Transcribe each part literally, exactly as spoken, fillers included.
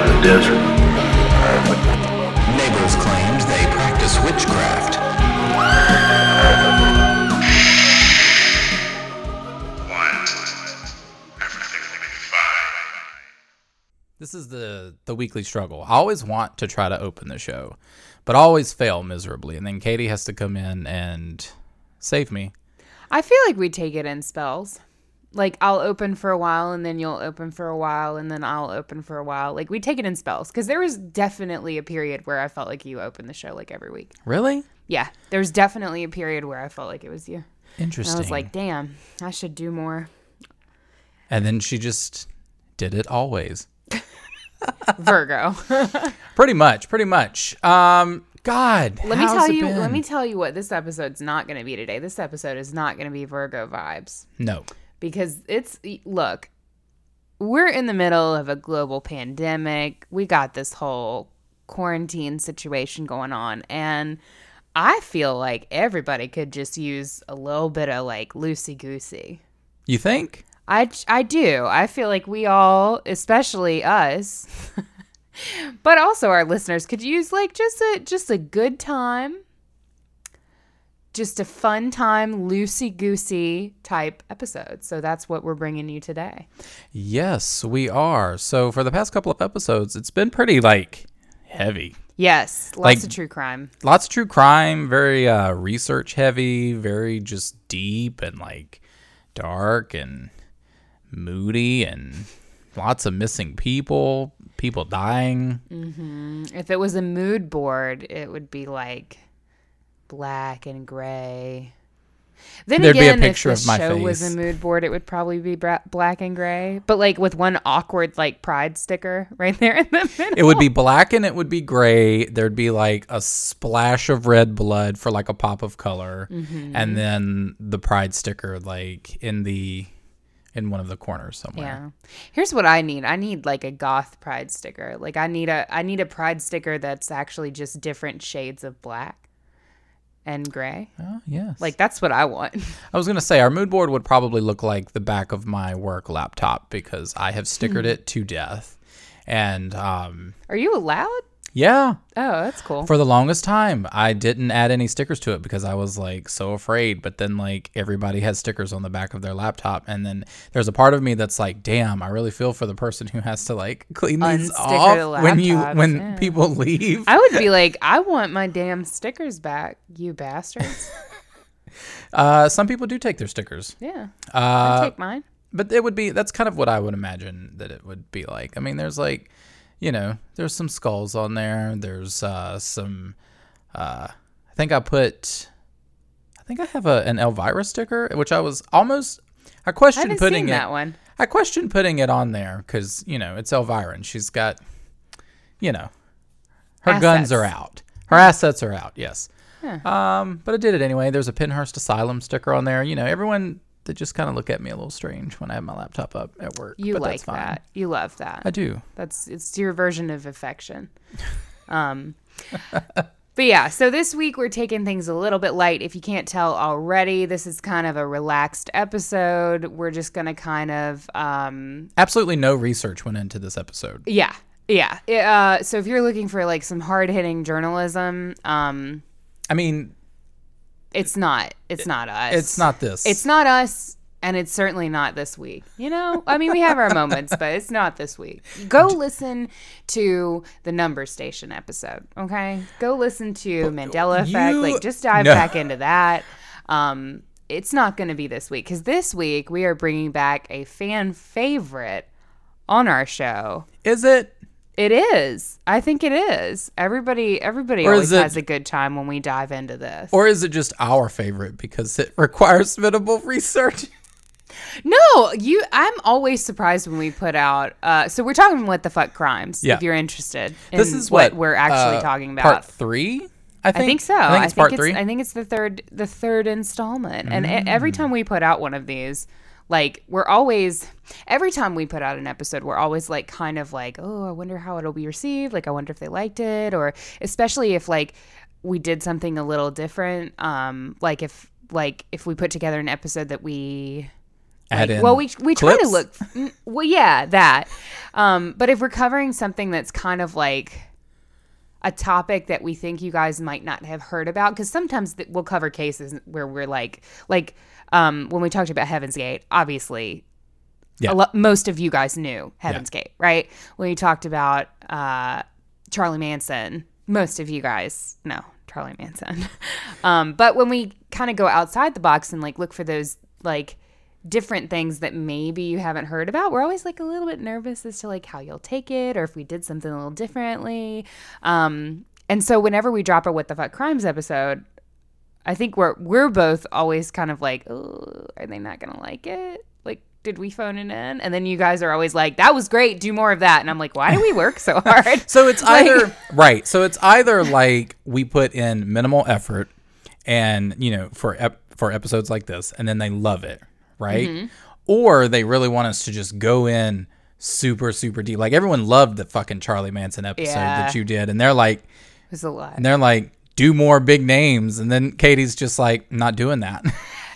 out in the desert. Neighbors claimed they practice witchcraft. This is the, the weekly struggle. I always want to try to open the show, but I always fail miserably. And then Katie has to come in and save me. I feel like we take it in spells. Like, I'll open for a while, and then you'll open for a while, and then I'll open for a while. Like, we take it in spells. Because there was definitely a period where I felt like you opened the show, like, every week. Really? Yeah. There was definitely a period where I felt like it was you. Interesting. And I was like, damn, I should do more. And then she just did it always. Virgo. Pretty much, pretty much. Um, God, let me tell you. Been? Let me tell you what this episode's not going to be today. This episode is not going to be Virgo vibes. No, because it's look, we're in the middle of a global pandemic. We got this whole quarantine situation going on, and I feel like everybody could just use a little bit of like loosey goosey. You think? I, I do. I feel like we all, especially us, but also our listeners, could use like just a just a good time, just a fun time, loosey-goosey type episode. So that's what we're bringing you today. Yes, we are. So for the past couple of episodes, it's been pretty like heavy. Yes, lots like, of true crime. Lots of true crime, very uh, research heavy, very just deep and like dark and moody and lots of missing people, people dying. Mm-hmm. If it was a mood board, it would be like black and gray. Then There'd again, be a picture if the of my show face. Was a mood board, it would probably be bra- black and gray, but like with one awkward like pride sticker right there in the middle. It would be black and it would be gray. There'd be like a splash of red blood for like a pop of color, mm-hmm. and then the pride sticker like in the... in one of the corners somewhere. Yeah. Here's what I need. I need like a goth pride sticker. Like I need a I need a pride sticker that's actually just different shades of black and gray. Oh, yes. Like that's what I want. I was going to say our mood board would probably look like the back of my work laptop because I have stickered it to death. And um are you allowed? Yeah. Oh, that's cool. For the longest time, I didn't add any stickers to it because I was like so afraid. But then like everybody has stickers on the back of their laptop. And then there's a part of me that's like, damn, I really feel for the person who has to like clean these off the when you when yeah. people leave. I would be like, I want my damn stickers back, you bastards. uh, some people do take their stickers. Yeah. Uh, I take mine. But it would be that's kind of what I would imagine that it would be like. I mean, there's like. You know, there's some skulls on there. There's uh, some, uh, I think I put, I think I have a, an Elvira sticker, which I was almost, I questioned I putting it. That one. I questioned putting it on there because, you know, it's Elvira and she's got, you know, her assets. Guns are out. Her assets are out, yes. Huh. Um, but I did it anyway. There's a Pennhurst Asylum sticker on there. You know, everyone... they just kind of look at me a little strange when I have my laptop up at work. You but like that's fine. That. You love that. I do. That's it's your version of affection. Um, but yeah, so this week we're taking things a little bit light. If you can't tell already, this is kind of a relaxed episode. We're just going to kind of... Um, absolutely no research went into this episode. Yeah. Yeah. Uh, so if you're looking for like some hard-hitting journalism... Um, I mean... It's not. It's not us. It's not this. It's not us, and it's certainly not this week. You know? I mean, we have our moments, but it's not this week. Go listen to the Number Station episode, okay? Go listen to Mandela you, Effect. Like, just dive no. back into that. Um, it's not going to be this week, because this week we are bringing back a fan favorite on our show. Is it? It is. I think it is. Everybody everybody always it, has a good time when we dive into this. Or is it just our favorite because it requires minimal research? No, you. I'm always surprised when we put out... Uh, so we're talking What the Fuck Crimes, yeah. if you're interested in this is what, what we're actually uh, talking about. Part three? I think, I think so. I think it's I think part it's, three. I think it's the third, the third installment. Mm. And every time we put out one of these... Like, we're always, every time we put out an episode, we're always, like, kind of like, oh, I wonder how it'll be received. Like, I wonder if they liked it. Or especially if, like, we did something a little different. Um, like, if like if we put together an episode that we Add like, in well, we we clips? try to look. Well, yeah, that. Um, but if we're covering something that's kind of like a topic that we think you guys might not have heard about, because sometimes th- we'll cover cases where we're like, like um, when we talked about Heaven's Gate, obviously, yeah. a lo- most of you guys knew Heaven's yeah. Gate, right? When you talked about uh, Charlie Manson, most of you guys know Charlie Manson. um, but when we kind of go outside the box and like look for those like different things that maybe you haven't heard about, we're always like a little bit nervous as to like how you'll take it, or if we did something a little differently. Um, and so whenever we drop a What the Fuck Crimes episode, I think we're we're both always kind of like, oh, are they not gonna like it? Like, did we phone it in? And then you guys are always like, that was great, do more of that. And I'm like, why do we work so hard? So it's like, either right. So it's either like we put in minimal effort, and you know, for ep- for episodes like this, and then they love it. Right? Mm-hmm. Or they really want us to just go in super, super deep. Like, everyone loved the fucking Charlie Manson episode yeah. that you did. And they're like, it was a lot. And they're like, do more big names. And then Katie's just like, not doing that.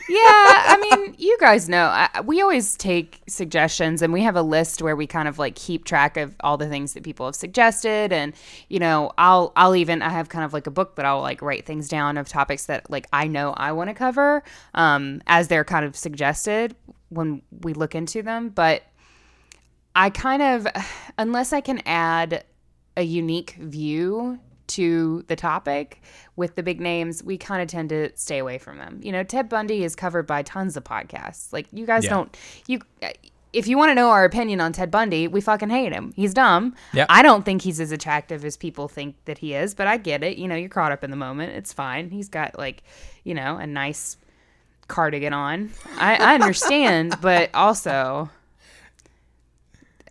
Yeah. I mean, you guys know, I, we always take suggestions, and we have a list where we kind of like keep track of all the things that people have suggested. And, you know, I'll, I'll even, I have kind of like a book that I'll like write things down of topics that like I know I want to cover, um, as they're kind of suggested when we look into them. But I kind of, unless I can add a unique view to the topic with the big names, we kind of tend to stay away from them. You know, Ted Bundy is covered by tons of podcasts. Like, you guys yeah. don't, you, if you want to know our opinion on Ted Bundy, we fucking hate him. He's dumb. Yep. I don't think he's as attractive as people think that he is, but I get it. You know, you're caught up in the moment. It's fine. He's got like, you know, a nice cardigan on. I, I understand, but also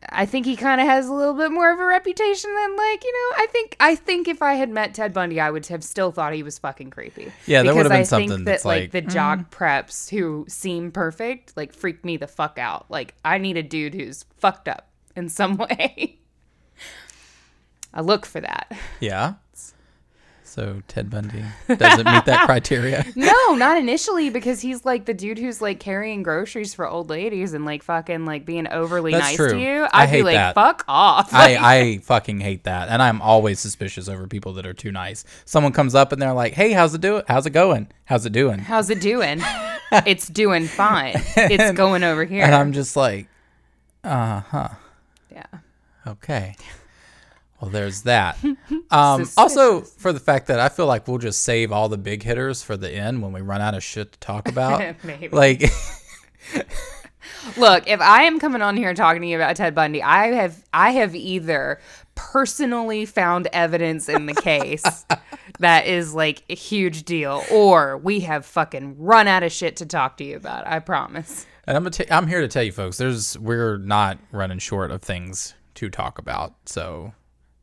I think he kind of has a little bit more of a reputation than, like, you know, I think I think if I had met Ted Bundy, I would have still thought he was fucking creepy. Yeah, that would have been I something think that, that's like, like the mm-hmm. jock preps who seem perfect, like, freak me the fuck out. Like, I need a dude who's fucked up in some way. I look for that. Yeah. So Ted Bundy doesn't meet that criteria. No, not initially, because he's like the dude who's like carrying groceries for old ladies and like fucking like being overly That's nice true. to you. I'd I hate be like, that. fuck off. Like, I, I fucking hate that. And I'm always suspicious over people that are too nice. Someone comes up and they're like, hey, how's it doing? How's it going? How's it doing? How's it doing? It's doing fine. It's going over here. And I'm just like, uh-huh. Yeah. Okay. Well, there's that. Um, also, for the fact that I feel like we'll just save all the big hitters for the end when we run out of shit to talk about. Maybe. Like, look, if I am coming on here talking to you about Ted Bundy, I have I have either personally found evidence in the case that is like a huge deal, or we have fucking run out of shit to talk to you about. I promise. And I'm gonna t- I'm here to tell you, folks, there's we're not running short of things to talk about. So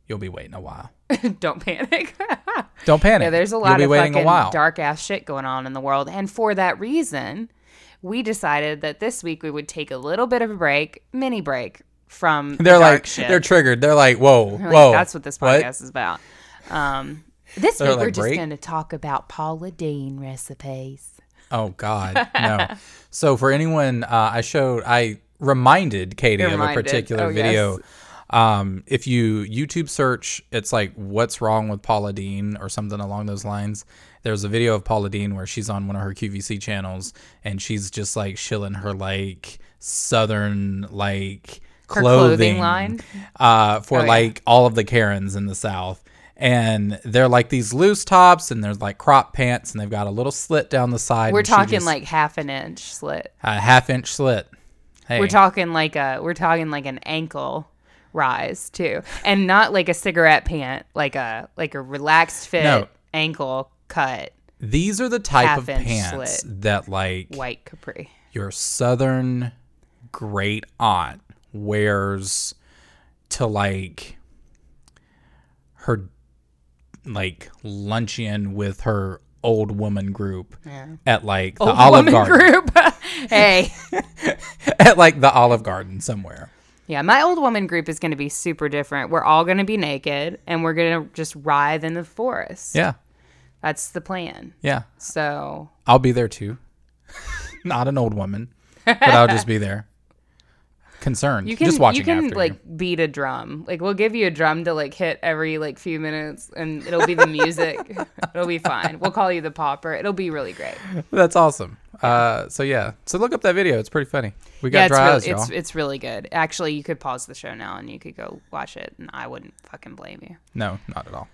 you'll be waiting a while. Don't panic. Don't panic. Yeah, there's a lot of fucking dark ass shit going on in the world. And for that reason, we decided that this week we would take a little bit of a break, mini break from they're the dark like, shit. They're triggered. They're like, whoa, they're whoa. Like, that's what this podcast what? is about. Um, this week like, we're just going to talk about Paula Deen recipes. Oh, God, no. So for anyone, uh, I showed, I reminded Katie You're of reminded. a particular oh, video. Yes. Um, if you YouTube search, it's like, what's wrong with Paula Deen or something along those lines. There's a video of Paula Deen where she's on one of her Q V C channels and she's just like shilling her like Southern, like her clothing, clothing line uh, for oh, yeah. like all of the Karens in the South. And they're like these loose tops and there's like crop pants and they've got a little slit down the side. We're talking just, like half an inch slit, a half inch slit. Hey. We're talking like a, we're talking like an ankle rise too, and not like a cigarette pant, like a like a relaxed fit no. ankle cut. These are the type of pants that like white capri your Southern great aunt wears to like her like luncheon with her old woman group yeah. at like the old Olive Garden group. Hey, at like the Olive Garden somewhere. Yeah, my old woman group is going to be super different. We're all going to be naked, and we're going to just writhe in the forest. Yeah. That's the plan. Yeah. So. I'll be there, too. Not an old woman. but I'll just be there. Concerned. You can, just watching you can after like you. Beat a drum. Like we'll give you a drum to like hit every like few minutes, and it'll be the music. It'll be fine. We'll call you the popper. It'll be really great. That's awesome. Uh, so yeah, so look up that video. It's pretty funny. We got yeah, it's dry really, eyes, y'all. It's, it's really good. Actually, you could pause the show now and you could go watch it, and I wouldn't fucking blame you. No, not at all.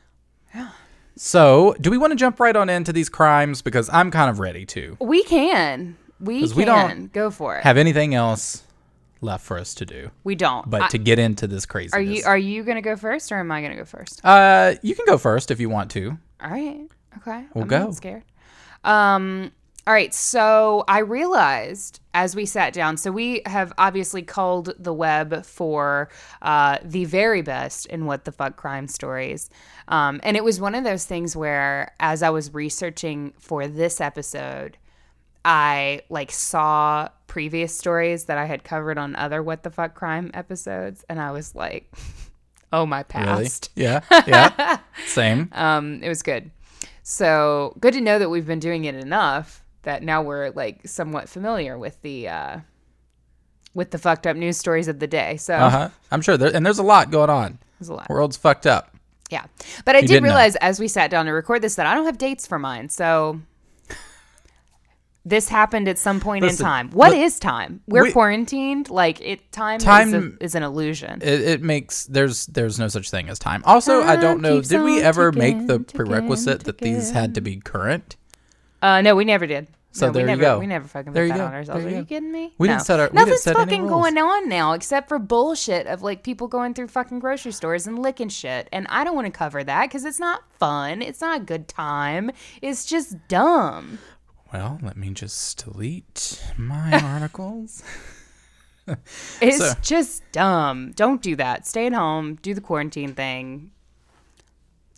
Yeah. So, do we want to jump right on into these crimes? Because I'm kind of ready to. We can. We can. We don't go for it. Have anything else left for us to do? We don't. But I, to get into this craziness. Are you Are you going to go first, or am I going to go first? Uh, you can go first if you want to. All right. Okay. We'll I'm go. Not scared. Um. All right. So I realized as we sat down. So we have obviously culled the web for uh, the very best in what the fuck crime stories. Um, and it was one of those things where, as I was researching for this episode, I like saw previous stories that I had covered on other What the Fuck Crime episodes, and I was like, oh, my past. Really? Yeah, yeah, same. Um, it was good. So good to know that we've been doing it enough that now we're like somewhat familiar with the uh, with the fucked up news stories of the day. So uh-huh. I'm sure, there, and there's a lot going on. There's a lot. World's fucked up. Yeah, but I did realize know. as we sat down to record this that I don't have dates for mine, so this happened at some point Listen, in time. What l- is time? We're we, quarantined. Like it, time, time is, a, is an illusion. It, it makes there's there's no such thing as time. Also, time I don't know. Did we ever ticking, make the ticking, prerequisite ticking. that these had to be current? Uh, no, we never did. So no, there we never, you go. We never fucking put that go. on ourselves. There Are you, you kidding me? We no. didn't set our Nothing's we didn't set fucking going on now except for bullshit of like people going through fucking grocery stores and licking shit. And I don't want to cover that because it's not fun. It's not a good time. It's just dumb. Well, let me just delete my articles. It's so. just dumb. Don't do that. Stay at home. Do the quarantine thing.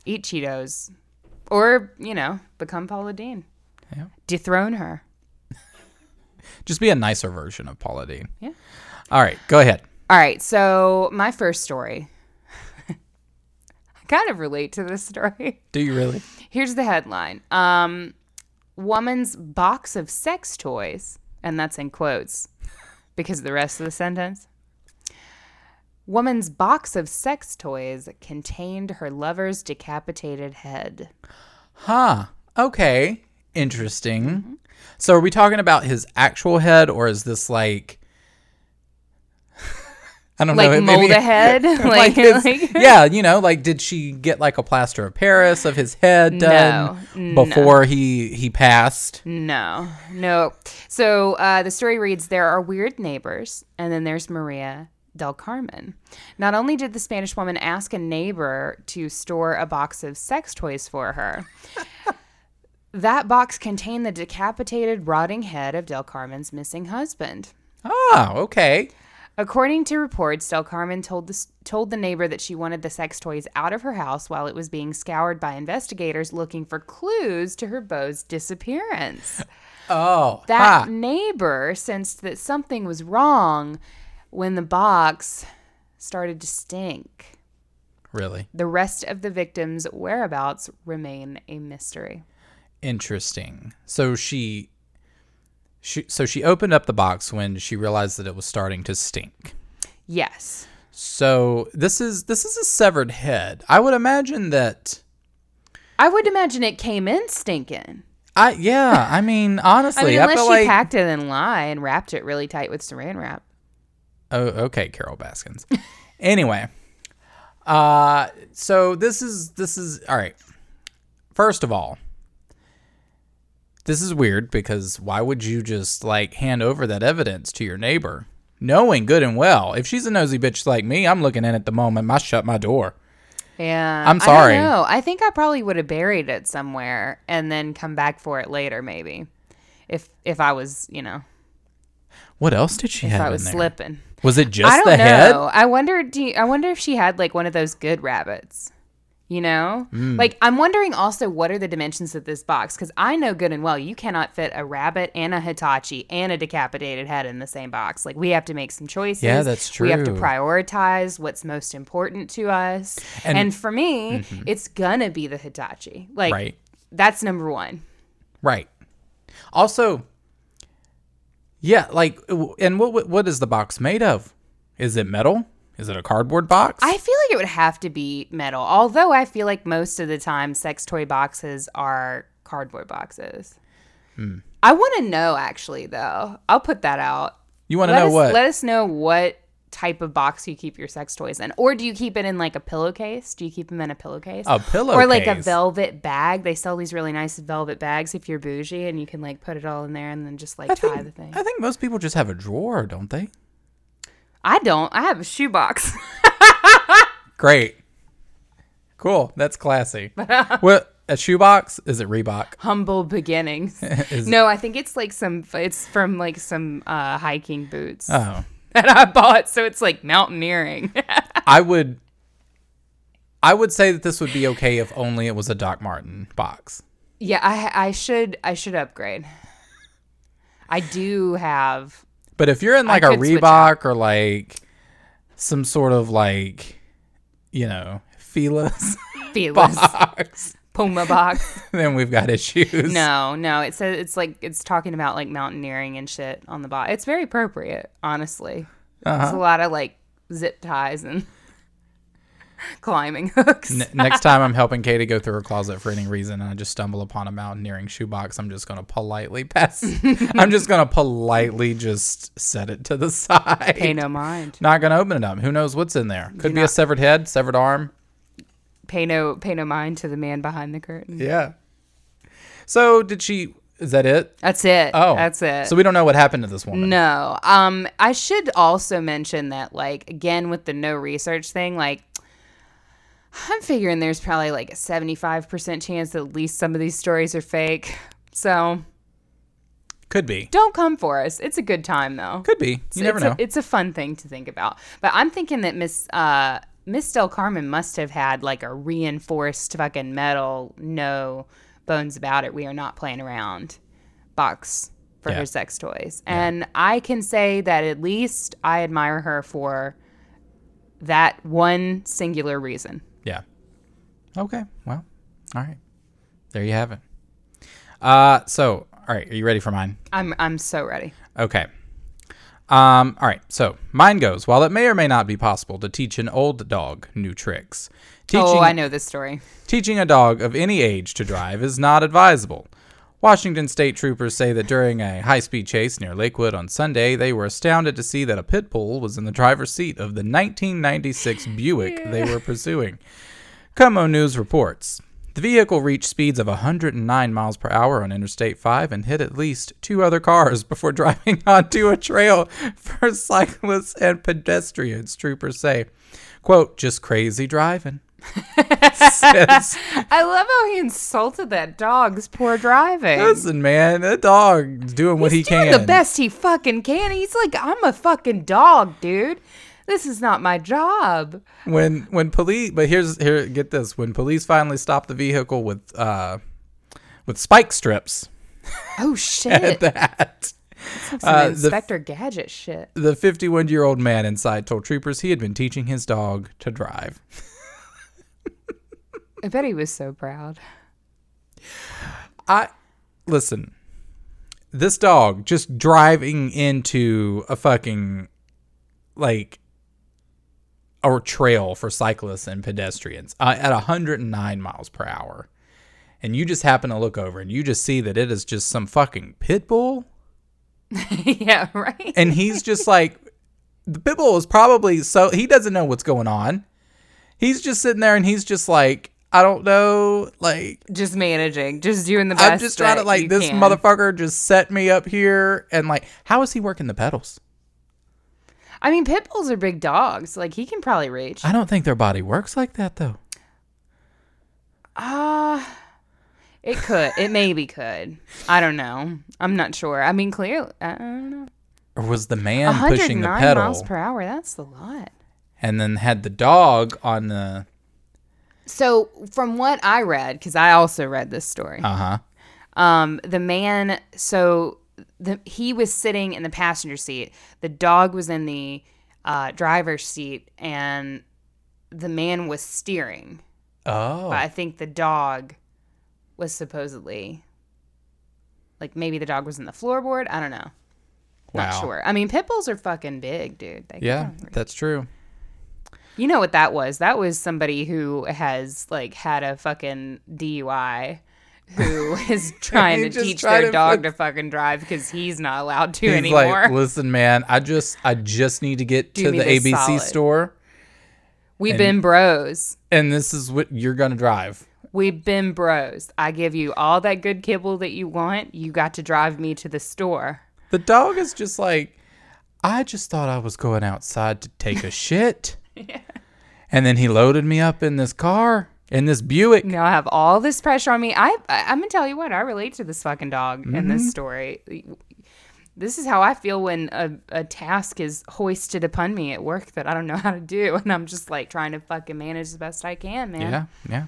Eat Cheetos. Or, you know, become Paula Deen. Yeah. Dethrone her. Just be a nicer version of Paula Deen. Yeah. All right. Go ahead. All right. So my first story. I kind of relate to this story. Do you really? Here's the headline. Um... Woman's box of sex toys, and that's in quotes because of the rest of the sentence. Woman's box of sex toys contained her lover's decapitated head. Huh. Okay. Interesting. Mm-hmm. So are we talking about his actual head, or is this like, I don't like know. Like mold a head? like, like, his, like Yeah, you know, like did she get like a plaster of Paris of his head done no, before no. he he passed? No, no. So uh, the story reads, there are weird neighbors, and then there's Maria del Carmen. Not only did the Spanish woman ask a neighbor to store a box of sex toys for her, that box contained the decapitated, rotting head of del Carmen's missing husband. Oh, okay. According to reports, Del Carmen told the, told the neighbor that she wanted the sex toys out of her house while it was being scoured by investigators looking for clues to her beau's disappearance. Oh. That ah. neighbor sensed that something was wrong when the box started to stink. Really? The rest of the victim's whereabouts remain a mystery. Interesting. So she... She, so she opened up the box when she realized that it was starting to stink. Yes. So this is this is a severed head. I would imagine that. I would imagine it came in stinking. I yeah. I mean, honestly, I mean, unless I feel she like... packed it in lye and wrapped it really tight with Saran wrap. Oh, okay, Carol Baskins. Anyway, uh, so this is this is all right. First of all. This is weird because why would you just like hand over that evidence to your neighbor knowing good and well if she's a nosy bitch like me, I'm looking in at the moment. I shut my door. Yeah. I'm sorry. I don't know. I think I probably would have buried it somewhere and then come back for it later maybe if if I was, you know. What else did she if have I was in there? Slipping. Was it just I don't the know. head? I wonder do you, I wonder if she had like one of those good rabbits. You know, mm. like I'm wondering also, what are the dimensions of this box? Because I know good and well, you cannot fit a rabbit and a Hitachi and a decapitated head in the same box. Like we have to make some choices. Yeah, that's true. We have to prioritize what's most important to us. And, and for me, mm-hmm. it's going to be the Hitachi. Like right. that's number one. Right. Also, Yeah, like, and what what is the box made of? Is it metal? Is it a cardboard box? I feel like it would have to be metal, although I feel like most of the time sex toy boxes are cardboard boxes. Mm. I want to know, actually, though. I'll put that out. You want to know what? Let us know what type of box you keep your sex toys in. Or do you keep it in, like, a pillowcase? Do you keep them in a pillowcase? A pillowcase? Or, like, a velvet bag. They sell these really nice velvet bags if you're bougie, and you can, like, put it all in there and then just, like, tie the thing. I think most people just have a drawer, don't they? I don't. I have a shoebox. Great. Cool. That's classy. Well, a shoebox? Is it Reebok? Humble beginnings. No, I think it's like some, it's from like some uh, hiking boots oh. that I bought. So it's like mountaineering. I would, I would say that this would be okay if only it was a Doc Marten box. Yeah, I, I should, I should upgrade. I do have... But if you're in like a Reebok or like some sort of like, you know, Felas, Felas. box, Puma box, then we've got issues. No, no. It's a, it's like it's talking about like mountaineering and shit on the box. It's very appropriate, honestly. Uh-huh. There's a lot of like zip ties and climbing hooks. N- next time I'm helping Katie go through her closet for any reason and I just stumble upon a mountaineering shoebox, I'm just going to politely pass. I'm just going to politely just set it to the side. Pay no mind. Not going to open it up. Who knows what's in there? Could Do be a severed head, severed arm. Pay no, pay no mind to the man behind the curtain. Yeah. So did she... Is that it? That's it. Oh. That's it. So we don't know what happened to this woman. No. Um, I should also mention that, like, again, with the no research thing, like, I'm figuring there's probably like a seventy-five percent chance that at least some of these stories are fake. So. Could be. Don't come for us. It's a good time, though. Could be. You it's, never it's know. A, it's a fun thing to think about. But I'm thinking that Miss uh, Miss Del Carmen must have had like a reinforced fucking metal, no bones about it, we are not playing around box for yeah. her sex toys. Yeah. And I can say that at least I admire her for that one singular reason. Yeah. Okay. Well, all right. There you have it. Uh, so, all right. Are you ready for mine? I'm I'm so ready. Okay. Um. All right. So, mine goes, while it may or may not be possible to teach an old dog new tricks. Teaching, oh, I know this story. Teaching a dog of any age to drive is not advisable. Washington state troopers say that during a high-speed chase near Lakewood on Sunday, they were astounded to see that a pit bull was in the driver's seat of the nineteen ninety-six Buick yeah. they were pursuing. Como News reports, the vehicle reached speeds of one hundred nine miles per hour on Interstate five and hit at least two other cars before driving onto a trail for cyclists and pedestrians, troopers say. Quote, just crazy driving. I love how he insulted that dog's poor driving. Listen, man, that dog's doing He's what he doing can. The best he fucking can. He's like, I'm a fucking dog, dude. This is not my job. When when police, but here's here, get this. When police finally stopped the vehicle with uh with spike strips. Oh shit! At that. That's some uh, Inspector the, Gadget shit. The fifty-one-year-old man inside told troopers he had been teaching his dog to drive. I bet he was so proud. I listen. This dog just driving into a fucking like a trail for cyclists and pedestrians uh, at one hundred nine miles per hour, and you just happen to look over and you just see that it is just some fucking pit bull. Yeah, right. And he's just like, the pit bull is probably so he doesn't know what's going on. He's just sitting there and he's just like, I don't know, like... Just managing, just doing the best I'm just trying to, like, this can. Motherfucker just set me up here. And, like, how is he working the pedals? I mean, pit bulls are big dogs. Like, he can probably reach. I don't think their body works like that, though. Ah, uh, it could. It maybe could. I don't know. I'm not sure. I mean, clearly, I don't know. Or was the man pushing the pedal? one hundred nine miles per hour, that's a lot. And then had the dog on the... So, from what I read, because I also read this story, uh-huh. um, the man, so the, he was sitting in the passenger seat. The dog was in the uh, driver's seat, and the man was steering. Oh. But I think the dog was supposedly, like, maybe the dog was in the floorboard. I don't know. Wow. Not sure. I mean, pit bulls are fucking big, dude. They yeah, that's true. You know what that was? That was somebody who has like had a fucking D U I who is trying to teach their to dog fuck... to fucking drive because he's not allowed to he's anymore. Like, listen, man, I just I just need to get Do to the A B C solid. Store. We've and, been bros. And this is what you're going to drive. We've been bros. I give you all that good kibble that you want. You got to drive me to the store. The dog is just like, I just thought I was going outside to take a shit. Yeah. And then he loaded me up in this car, in this Buick. Now I have all this pressure on me. I, I, I'm going to tell you what, I relate to this fucking dog mm-hmm. in this story. This is how I feel when a, a task is hoisted upon me at work that I don't know how to do. And I'm just like trying to fucking manage the best I can, man. Yeah, yeah.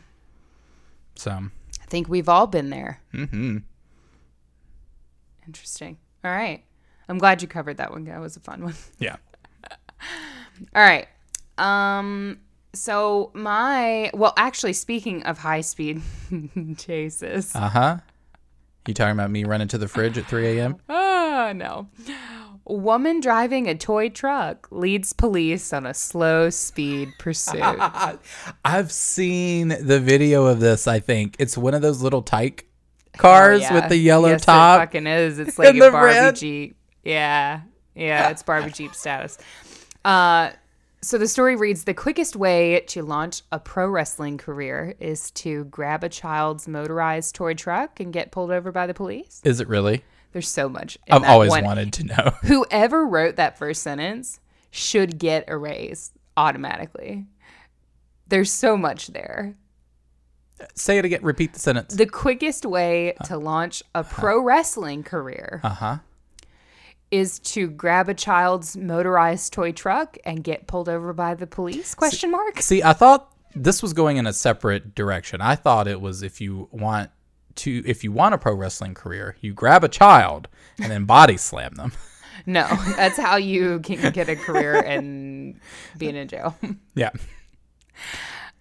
So. I think we've all been there. Mm-hmm. Interesting. All right. I'm glad you covered that one. That was a fun one. Yeah. All right. Um. So my, well, actually, speaking of high-speed chases. Uh-huh. You talking about me running to the fridge at three a.m.? Oh, no. Woman driving a toy truck leads police on a slow-speed pursuit. I've seen the video of this, I think. It's one of those little tyke cars oh, yeah. with the yellow yes, top. Yes, it fucking is. It's like a Barbie red. Jeep. Yeah. Yeah, it's Barbie Jeep status. Uh, so the story reads, the quickest way to launch a pro wrestling career is to grab a child's motorized toy truck and get pulled over by the police. Is it really? There's so much. In I've that always one. wanted to know. Whoever wrote that first sentence should get erased automatically. There's so much there. Say it again. Repeat the sentence. The quickest way uh, to launch a uh-huh. pro wrestling career. Uh-huh. Is to grab a child's motorized toy truck and get pulled over by the police, question mark? See, I thought this was going in a separate direction. I thought it was if you want to, if you want a pro wrestling career, you grab a child and then body slam them. No, that's how you can get a career and being in jail. Yeah.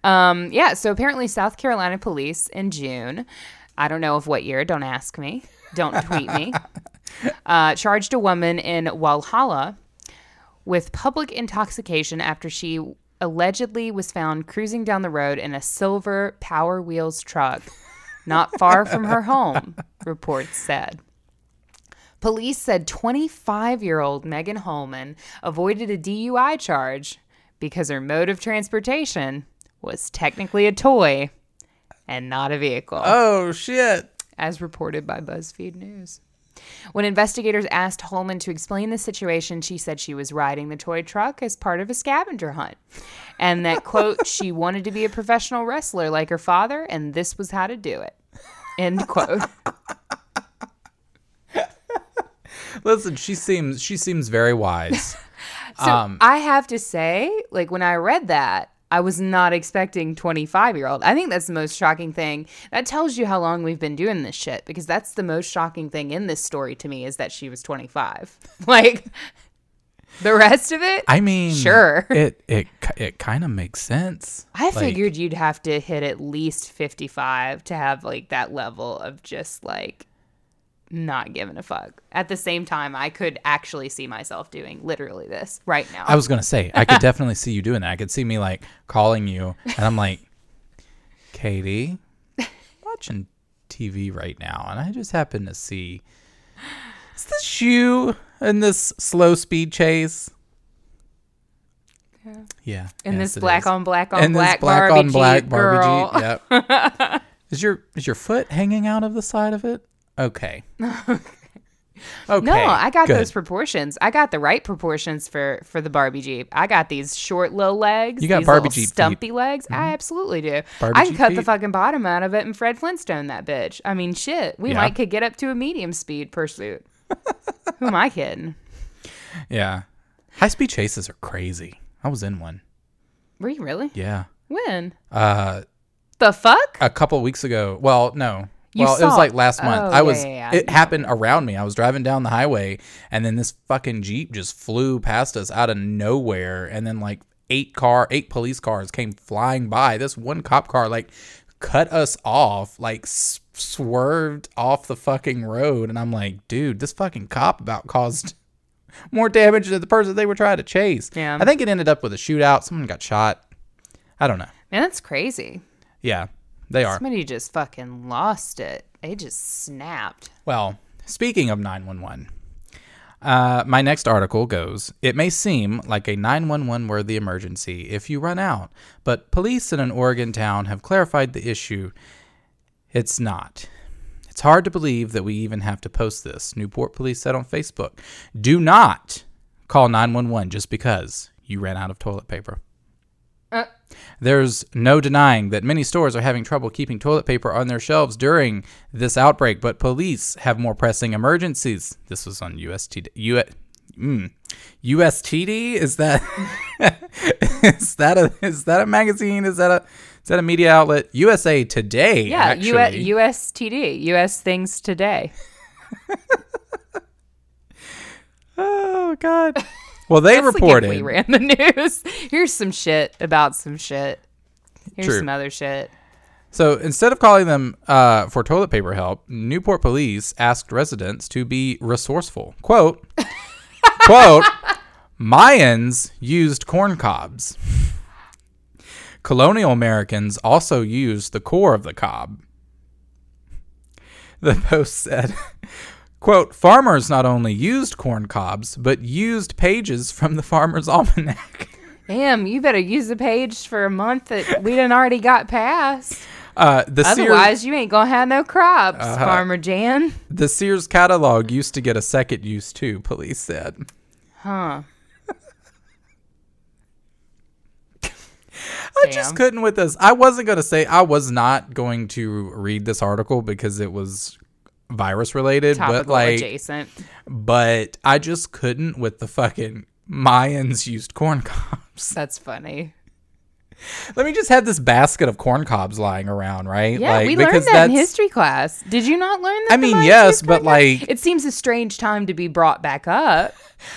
Um. Yeah, so apparently South Carolina police in June, I don't know of what year, don't ask me, don't tweet me. Uh, charged a woman in Walhalla with public intoxication after she allegedly was found cruising down the road in a silver Power Wheels truck not far from her home, reports said. Police said twenty-five-year-old Megan Holman avoided a D U I charge because her mode of transportation was technically a toy and not a vehicle. Oh, shit. As reported by BuzzFeed News. When investigators asked Holman to explain the situation, she said she was riding the toy truck as part of a scavenger hunt. And that, quote, she wanted to be a professional wrestler like her father, and this was how to do it. End quote. Listen, she seems she seems very wise. So um, I have to say, like, when I read that, I was not expecting twenty-five-year-old. I think that's the most shocking thing. That tells you how long we've been doing this shit, because that's the most shocking thing in this story to me is that she was twenty-five. Like, the rest of it? I mean, sure. It it it kind of makes sense. I like, figured you'd have to hit at least fifty-five to have, like, that level of just, like, not giving a fuck. At the same time, I could actually see myself doing literally this right now. I was going to say, I could definitely see you doing that. I could see me like calling you and I'm like, Katie, I'm watching T V right now. And I just happened to see, is this you in this slow speed chase? Yeah. yeah in yes, this black is. on black on in black, this black Barbie on black Barbie Jeep. Yep. is, your, is your foot hanging out of the side of it? Okay. okay. No, I got Good. those proportions. I got the right proportions for, for the Barbie Jeep. I got these short little legs. You got these Barbie Jeep stumpy feet. legs. Mm-hmm. I absolutely do. Barbie I can Jeep cut feet. the fucking bottom out of it and Fred Flintstone that bitch. I mean, shit. We yeah. might could get up to a medium speed pursuit. Who am I kidding? Yeah. High speed chases are crazy. I was in one. Were you really? Yeah. When? Uh, the fuck? A couple weeks ago. Well, no. You well, saw. It was like last month. Oh, I was. Yeah, yeah, yeah. It happened around me. I was driving down the highway, and then this fucking Jeep just flew past us out of nowhere. And then like eight car, eight police cars came flying by. This one cop car like cut us off, like s- swerved off the fucking road. And I'm like, dude, this fucking cop about caused more damage to the person they were trying to chase. Yeah. I think it ended up with a shootout. Someone got shot. I don't know. Man, that's crazy. Yeah, they are. Somebody just fucking lost it. They just snapped. Well, speaking of nine one one, uh, my next article goes, it may seem like a nine one one worthy emergency if you run out, but police in an Oregon town have clarified the issue. It's not. It's hard to believe that we even have to post this. Newport police said on Facebook, do not call nine one one just because you ran out of toilet paper. Uh. There's no denying that many stores are having trouble keeping toilet paper on their shelves during this outbreak, but police have more pressing emergencies. This was on U S T D. U- mm. U S T D? Is that is that a is that a magazine? Is that a is that a media outlet? U S A Today. Yeah, U- U S T D. U S Things Today. Oh God. Well, they That's reported. Like if we ran the news. Here's some shit about some shit. Here's True. some other shit. So instead of calling them uh, for toilet paper help, Newport police asked residents to be resourceful. Quote, quote, Mayans used corn cobs. Colonial Americans also used the core of the cob. The Post said, quote, farmers not only used corn cobs, but used pages from the Farmer's Almanac. Damn, you better use a page for a month that we done already got past. Uh, the Otherwise, Sears, you ain't going to have no crops, uh-huh. Farmer Jan. The Sears catalog used to get a second use, too, police said. Huh. I Damn. just couldn't with this. I wasn't going to say, I was not going to read this article because it was virus related, Topical but like adjacent. But I just couldn't with the fucking Mayans used corn cobs. That's funny. Let me just have this basket of corn cobs lying around, right? Yeah, like, we learned that in history class. Did you not learn that? I mean, yes, but like, it seems a strange time to be brought back up.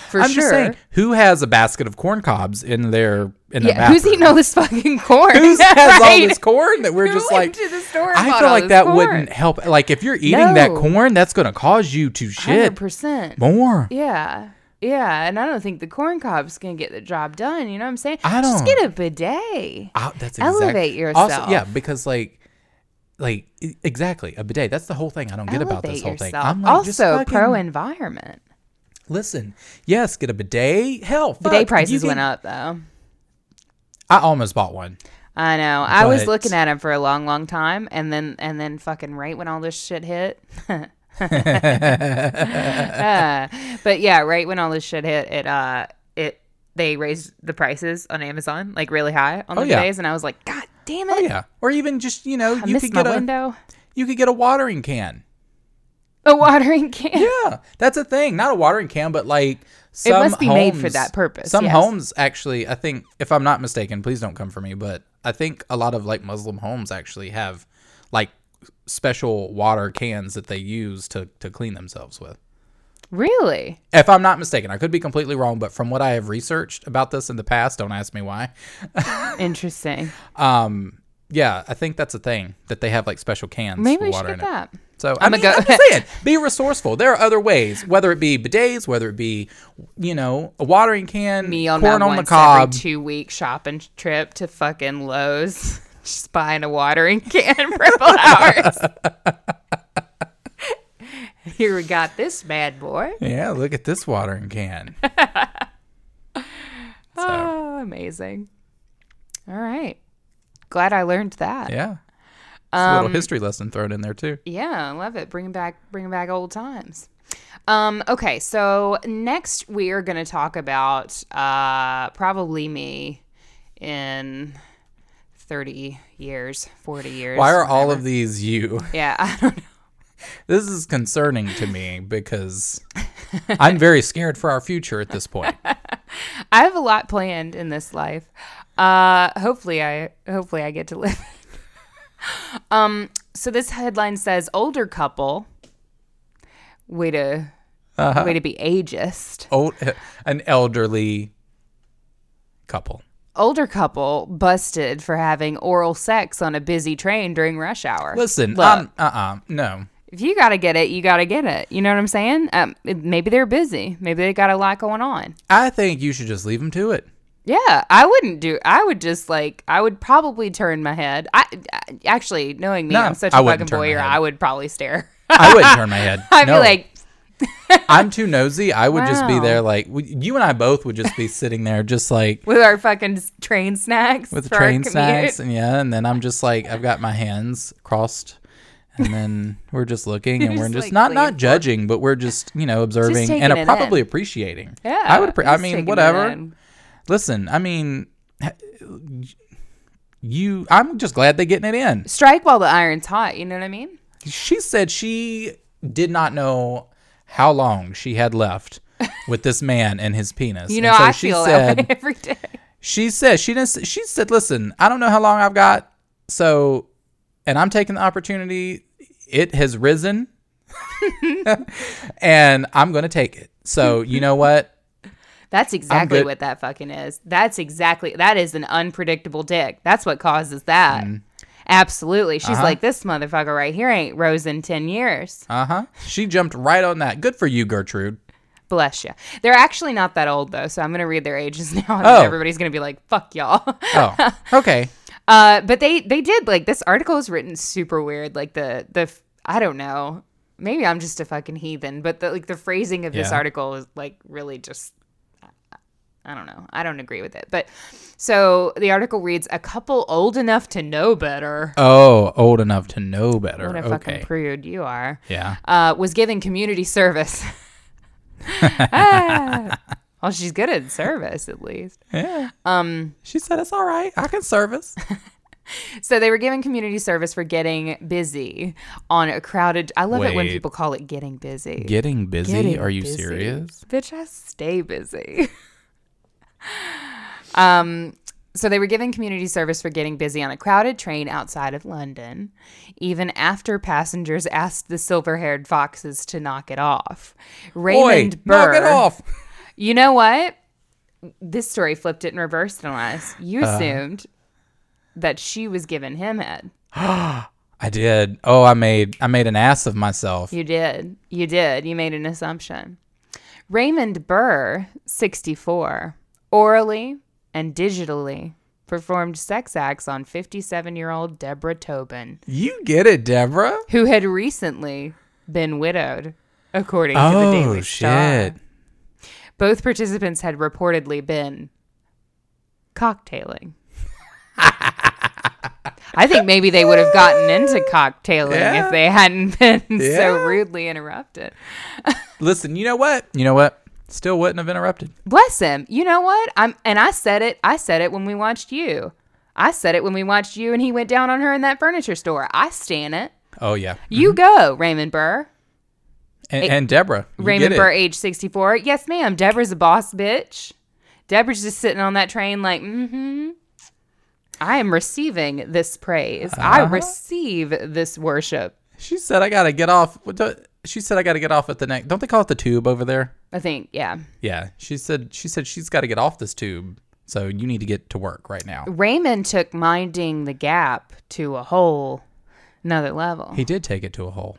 For I'm sure. Just saying, who has a basket of corn cobs in their in yeah, their bathroom? Who's eating all this fucking corn? Who yeah, has right? all this corn that we're who just like? To the store I feel like that corn. Wouldn't help. Like if you're eating no. that corn, that's going to cause you to shit one hundred percent more. Yeah, yeah, and I don't think the corn cob's going to get the job done. You know what I'm saying? I don't just get a bidet. I, that's elevate exactly. yourself. Also, yeah, because like. Like, exactly, a bidet. That's the whole thing I don't elevate get about this whole yourself. Thing. I'm like, also just fucking pro environment. Listen, yes, get a bidet. Hell, fuck. Bidet prices can... went up, though. I almost bought one. I know. But... I was looking at them for a long, long time, and then and then fucking right when all this shit hit. uh, but yeah, right when all this shit hit, it uh, it they raised the prices on Amazon like really high on the oh, yeah. bidets, and I was like, God damn it! Oh, yeah, or even just you know, I you could get a window. You could get a watering can. A watering can. Yeah, that's a thing. Not a watering can, but like some homes. It must be homes, made for that purpose. Some yes. homes actually, I think, if I'm not mistaken, please don't come for me, but I think a lot of like Muslim homes actually have like special water cans that they use to, to clean themselves with. Really? If I'm not mistaken, I could be completely wrong, but from what I have researched about this in the past, don't ask me why. Interesting. Um, yeah, I think that's a thing that they have like special cans Maybe for we water should get in it. That. So I I'm, mean, go- I'm just saying, be resourceful. There are other ways, whether it be bidets, whether it be, you know, a watering can, me on corn that on the cob. Every two week shopping trip to fucking Lowe's, just buying a watering can for a couple hours. Here we got this bad boy. Yeah, look at this watering can. So. Oh, amazing! All right, glad I learned that. Yeah. It's a little um, history lesson thrown in there, too. Yeah, I love it. Bringing back, bringing back old times. Um, okay, so next we are going to talk about uh, probably me in thirty years, forty years. Why are whatever. All of these you? Yeah, I don't know. This is concerning to me because I'm very scared for our future at this point. I have a lot planned in this life. Uh, hopefully, I hopefully I get to live it. Um, so this headline says older couple, way to, uh-huh. way to be ageist. Old, an elderly couple. Older couple busted for having oral sex on a busy train during rush hour. Listen, Look, um, uh-uh, no. if you got to get it, you got to get it. You know what I'm saying? Um, maybe they're busy. Maybe they got a lot going on. I think you should just leave them to it. Yeah, I wouldn't do. I would just like. I would probably turn my head. I, I actually, knowing me, no, I'm such a fucking voyeur. I would probably stare. I wouldn't turn my head. I'd no. be like. I'm too nosy. I would wow. just be there, like you and I both would just be sitting there, just like with our fucking train snacks, with the train snacks, and yeah. And then I'm just like, I've got my hands crossed, and then we're just looking, and just we're just like, not not judging, it. But we're just you know observing and uh, probably in. appreciating. Yeah, I would. Appre- I mean, whatever. Listen, I mean, you. I'm just glad they're getting it in. Strike while the iron's hot. You know what I mean? She said she did not know how long she had left with this man and his penis. You know, and so I she feel said, that way every day. She said, she, didn't, she said, listen, I don't know how long I've got, so, and I'm taking the opportunity. It has risen, and I'm going to take it. So, you know what? That's exactly what that fucking is. That's exactly, that is an unpredictable dick. That's what causes that. Mm. Absolutely. She's uh-huh. like, this motherfucker right here ain't rose in ten years. Uh-huh. She jumped right on that. Good for you, Gertrude. Bless you. They're actually not that old, though, so I'm going to read their ages now. And oh. Everybody's going to be like, fuck y'all. Oh, okay. uh, But they, they did, like, this article is written super weird. Like, the, the I don't know. Maybe I'm just a fucking heathen. But, the, like, the phrasing of yeah. this article is, like, really just... I don't know. I don't agree with it. But so the article reads, a couple old enough to know better. Oh, old enough to know better. What a okay. fucking prude you are. Yeah. Uh, was giving community service. ah. Well, she's good at service, at least. Yeah. Um, she said, it's all right. I can service. So they were giving community service for getting busy on a crowded... I love Wait. it when people call it getting busy. Getting busy? Getting are you busy. Serious? Bitch, I stay busy. Um, so they were giving community service for getting busy on a crowded train outside of London, even after passengers asked the silver-haired foxes to knock it off. Raymond Oi, Burr, knock it off. You know what? This story flipped it and reversed it on us. You assumed uh, that she was giving him head. I did. Oh, I made I made an ass of myself. You did. You did. You made an assumption. Raymond Burr, sixty-four, orally and digitally performed sex acts on fifty-seven-year-old Deborah Tobin. You get it, Deborah. Who had recently been widowed, according oh, to the Daily Star. Shit. Both participants had reportedly been cocktailing. I think maybe they would have gotten into cocktailing yeah. if they hadn't been yeah. so rudely interrupted. Listen, you know what? You know what? Still wouldn't have interrupted. Bless him. You know what? I'm and I said it. I said it when we watched you. I said it when we watched you and he went down on her in that furniture store. I stand it. Oh, yeah. You mm-hmm. go, Raymond Burr. And, and Deborah. Raymond Burr, age sixty-four. Yes, ma'am. Deborah's a boss bitch. Deborah's just sitting on that train like, mm-hmm. I am receiving this praise. Uh-huh. I receive this worship. She said, I got to get off. She said, I got to get off at the next. Don't they call it the tube over there? I think. Yeah. Yeah. She said, she said she's got to get off this tube. So you need to get to work right now. Raymond took minding the gap to a whole another level. He did take it to a whole.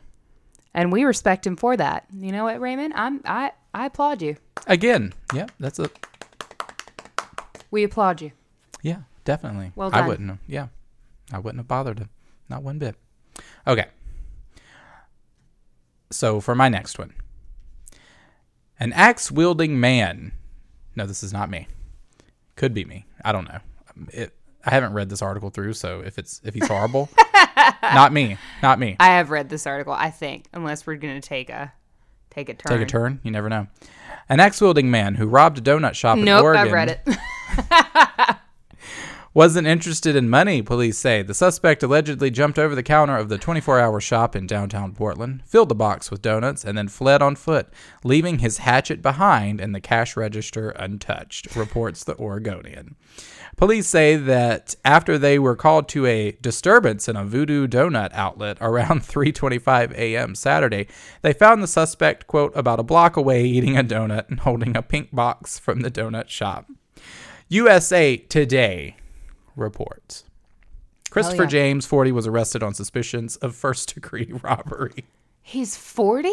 And we respect him for that. You know what, Raymond? I'm, I, I applaud you. Again. Yeah. That's it. We applaud you. Yeah. Definitely. Well done. I wouldn't have. Yeah. I wouldn't have bothered him. Not one bit. Okay. So for my next one. An axe-wielding man. No, this is not me. Could be me. I don't know. It, I haven't read this article through, so if it's if he's horrible, not me. Not me. I have read this article, I think, unless we're going to take a take a turn. Take a turn? You never know. An axe-wielding man who robbed a donut shop nope, in Oregon. Nope, I've read it. Wasn't interested in money, police say. The suspect allegedly jumped over the counter of the twenty-four hour shop in downtown Portland, filled the box with donuts, and then fled on foot, leaving his hatchet behind and the cash register untouched, reports the Oregonian. Police say that after they were called to a disturbance in a Voodoo Donut outlet around three twenty-five a.m. Saturday, they found the suspect, quote, about a block away eating a donut and holding a pink box from the donut shop. U S A Today reports. Christopher oh, yeah. James, forty, was arrested on suspicions of first-degree robbery. He's forty?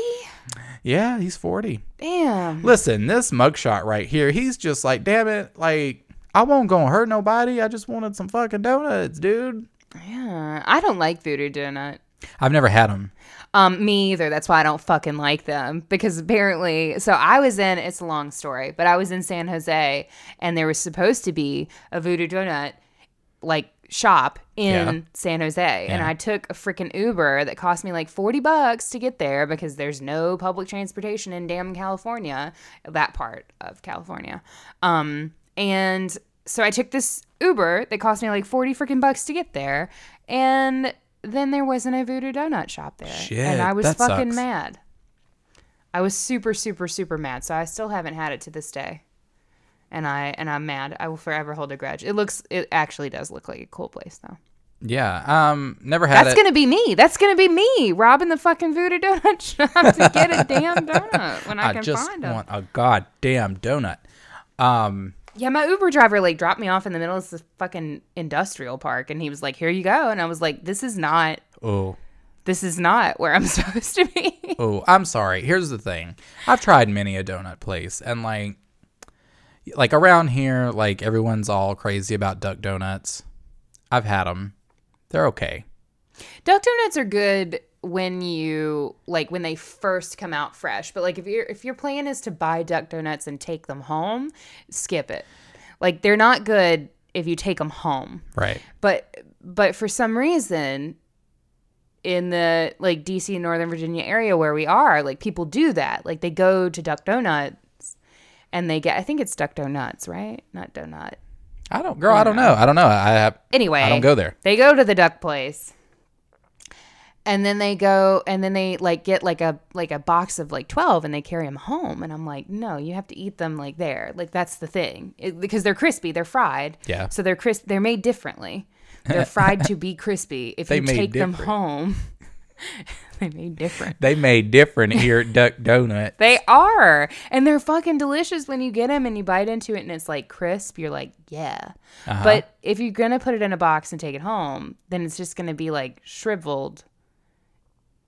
Yeah, he's forty. Damn. Listen, this mugshot right here, he's just like, damn it, like, I won't go hurt nobody. I just wanted some fucking donuts, dude. Yeah. I don't like Voodoo Donut. I've never had them. Um, me either. That's why I don't fucking like them. Because apparently, so I was in, it's a long story, but I was in San Jose and there was supposed to be a Voodoo Donut, like, shop in yeah. San Jose. Yeah. And I took a freaking Uber that cost me like forty bucks to get there because there's no public transportation in damn California, that part of California. Um, and so I took this Uber that cost me like forty freaking bucks to get there. And then there wasn't a Voodoo Donut shop there. Shit, and I was fucking sucks. mad. I was super, super, super mad. So I still haven't had it to this day. And I and I'm mad. I will forever hold a grudge. It looks, it actually does look like a cool place though. Yeah. Um. Never had. That's it. gonna be me. That's gonna be me robbing the fucking Voodoo Donut shop to get a damn donut when I, I can just find them. want a goddamn donut. Um. Yeah, my Uber driver like dropped me off in the middle of this fucking industrial park, and he was like, "Here you go," and I was like, "This is not." Oh. This is not where I'm supposed to be. Oh, I'm sorry. Here's the thing. I've tried many a donut place, and like. Like, around here, like, everyone's all crazy about Duck Donuts. I've had them. They're okay. Duck Donuts are good when you, like, when they first come out fresh. But, like, if you're, if your plan is to buy Duck Donuts and take them home, skip it. Like, they're not good if you take them home. Right. But, but for some reason... in the, like, D C and Northern Virginia area where we are, like, people do that. Like, they go to Duck Donuts. And they get, I think it's Duck Donuts, right? Not donut. I don't, girl, donut. I don't know. I don't know. I have, anyway, I don't go there. They go to the duck place. And then they go, and then they like get like a, like a box of like twelve and they carry them home. And I'm like, no, you have to eat them like there. Like that's the thing. It, because they're crispy. They're fried. Yeah. So they're crisp. They're made differently. They're fried to be crispy. If they you take different. them home. They made different. They made different here at Duck Donuts. They are. And they're fucking delicious when you get them and you bite into it and it's like crisp. You're like, yeah. Uh-huh. But if you're going to put it in a box and take it home, then it's just going to be like shriveled.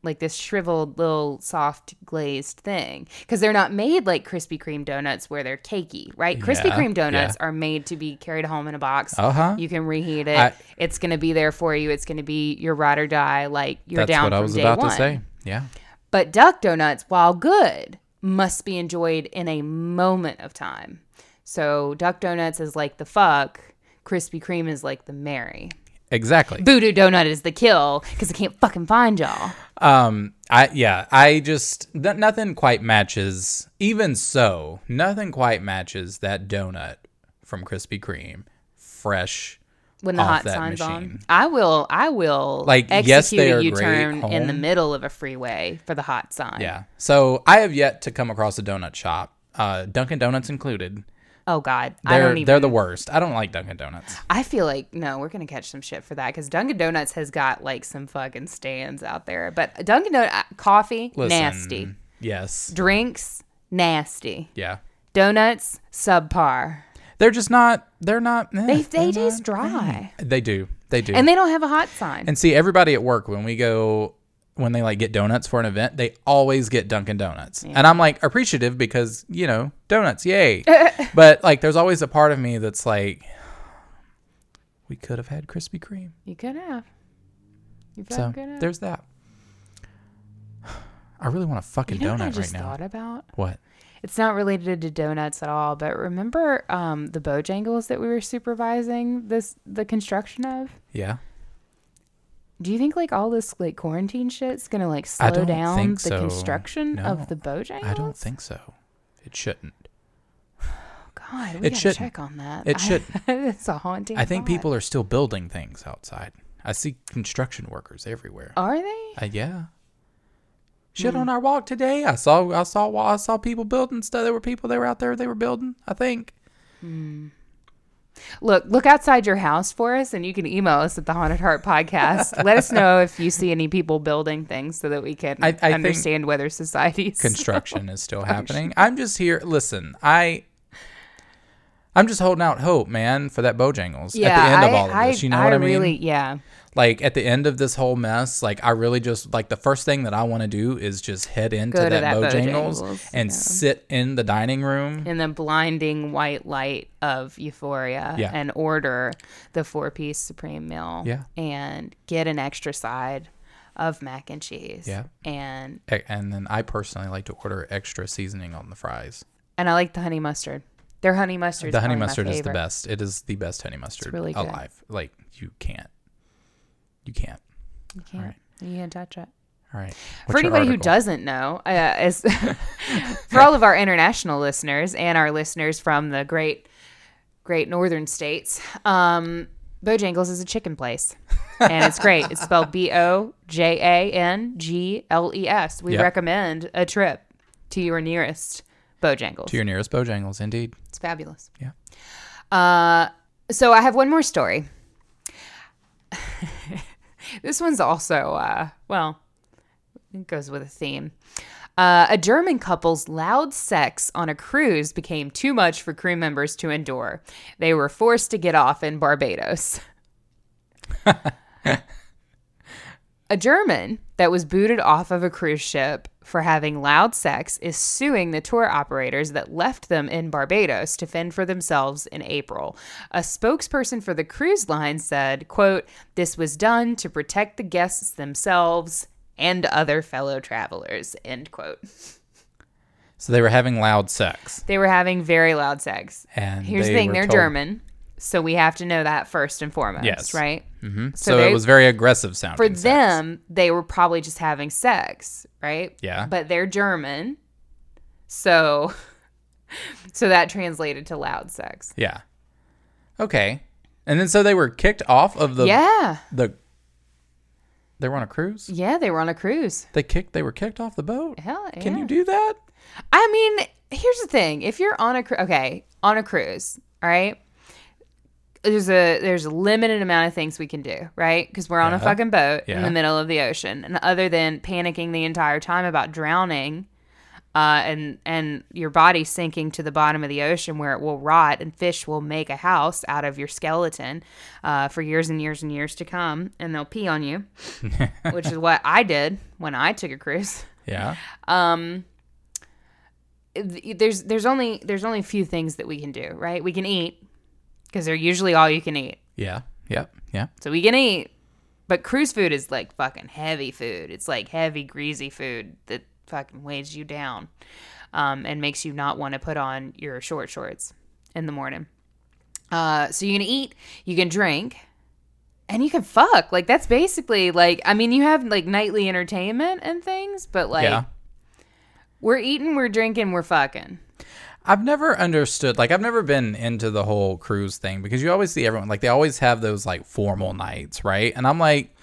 Like this shriveled little soft glazed thing. Because they're not made like Krispy Kreme donuts where they're cakey, right? Yeah, Krispy Kreme donuts yeah. are made to be carried home in a box. Uh-huh. You can reheat it. I, it's going to be there for you. It's going to be your ride or die. Like you're down from day one. That's what I was about to say. Yeah. But Duck Donuts, while good, must be enjoyed in a moment of time. So Duck Donuts is like the fuck. Krispy Kreme is like the Mary. Exactly. Voodoo Donut is the kill because I can't fucking find y'all. Um, I yeah, I just th- nothing quite matches. Even so, nothing quite matches that donut from Krispy Kreme, fresh when the off hot that sign's machine. on. I will, I will like execute yes, they a U-turn in the middle of a freeway for the hot sign. Yeah. So I have yet to come across a donut shop, uh, Dunkin' Donuts included. Oh, God. They're, I don't even... They're the worst. I don't like Dunkin' Donuts. I feel like, no, we're going to catch some shit for that because Dunkin' Donuts has got, like, some fucking stands out there. But Dunkin' Donuts, coffee, Listen, nasty. Yes. Drinks, nasty. Yeah. Donuts, subpar. They're just not, they're not. Eh, they they they're taste not, dry. Eh. They do. They do. And they don't have a hot sign. And see, everybody at work, when we go, when they, like, get donuts for an event, they always get Dunkin' Donuts. Yeah. And I'm, like, appreciative because, you know, donuts, yay. But, like, there's always a part of me that's, like, we could have had Krispy Kreme. You could have. You so, could have. There's that. I really want a fucking you know donut what I just right now. thought about? What? It's not related to donuts at all, but remember um, the Bojangles that we were supervising this the construction of? Yeah. Do you think, like, all this, like, quarantine shit's going to, like, slow down so. the construction no, of the Bojangles? I don't think so. It shouldn't. Oh, God. We got to check on that. It I, shouldn't. It's a haunting I thought. think people are still building things outside. I see construction workers everywhere. Are they? Uh, yeah. Shit mm. on our walk today. I saw I saw, I saw people building stuff. There were people that were out there they were building, I think. Hmm. Look, look outside your house for us, and you can email us at the Haunted Heart Podcast. Let us know if you see any people building things so that we can I, I understand whether society's construction is still happening. I'm just here. Listen, I, I'm just holding out hope, man, for that Bojangles yeah, at the end I, of all of I, this. You know I what I mean? Really, yeah. like at the end of this whole mess, like I really just like the first thing that I want to do is just head into that, that Bojangles, Bojangles and yeah. sit in the dining room in the blinding white light of euphoria yeah. and order the four piece supreme meal yeah. and get an extra side of mac and cheese. Yeah. And and then I personally like to order extra seasoning on the fries. And I like the honey mustard. Their honey mustard. The honey mustard is the best. It is the best honey mustard really alive. Like you can't. You can't. You can't. All right. You can't touch it. All right. What's for anybody who doesn't know, uh, as for all of our international listeners and our listeners from the great, great northern states, um, Bojangles is a chicken place. And it's great. It's spelled B O J A N G L E S. We yep. recommend a trip to your nearest Bojangles. To your nearest Bojangles, indeed. It's fabulous. Yeah. Uh, so I have one more story. This one's also, uh, well, it goes with a theme. Uh, a German couple's loud sex on a cruise became too much for crew members to endure. They were forced to get off in Barbados. A German that was booted off of a cruise ship for having loud sex is suing the tour operators that left them in Barbados to fend for themselves in April. A spokesperson for the cruise line said, quote, "This was done to protect the guests themselves and other fellow travelers," end quote. So they were having loud sex. They were having very loud sex. And here's the thing, they're told- German. So we have to know that first and foremost, yes. right? Mm-hmm. So, so they, it was very aggressive sounding. For sex. them, they were probably just having sex, right? Yeah. But they're German, so so that translated to loud sex. Yeah. Okay. And then so they were kicked off of the yeah the. They were on a cruise? Yeah, they were on a cruise. They kicked. They were kicked off the boat. Hell, yeah. Can you do that? I mean, here's the thing: if you're on a cru- okay on a cruise, all right. There's a there's a limited amount of things we can do, right? Because we're on yeah. a fucking boat yeah. in the middle of the ocean, and other than panicking the entire time about drowning, uh, and and your body sinking to the bottom of the ocean where it will rot and fish will make a house out of your skeleton, uh, for years and years and years to come, and they'll pee on you, which is what I did when I took a cruise. Yeah. Um. There's there's only there's only a few things that we can do, right? We can eat. Because they're usually all you can eat. Yeah, yeah, yeah. So we can eat. But cruise food is like fucking heavy food. It's like heavy, greasy food that fucking weighs you down um, and makes you not want to put on your short shorts in the morning. Uh, so you can eat, you can drink, and you can fuck. Like, that's basically like, I mean, you have like nightly entertainment and things, but like yeah. we're eating, we're drinking, we're fucking. I've never understood, like, I've never been into the whole cruise thing because you always see everyone, like, they always have those, like, formal nights, right? And I'm like,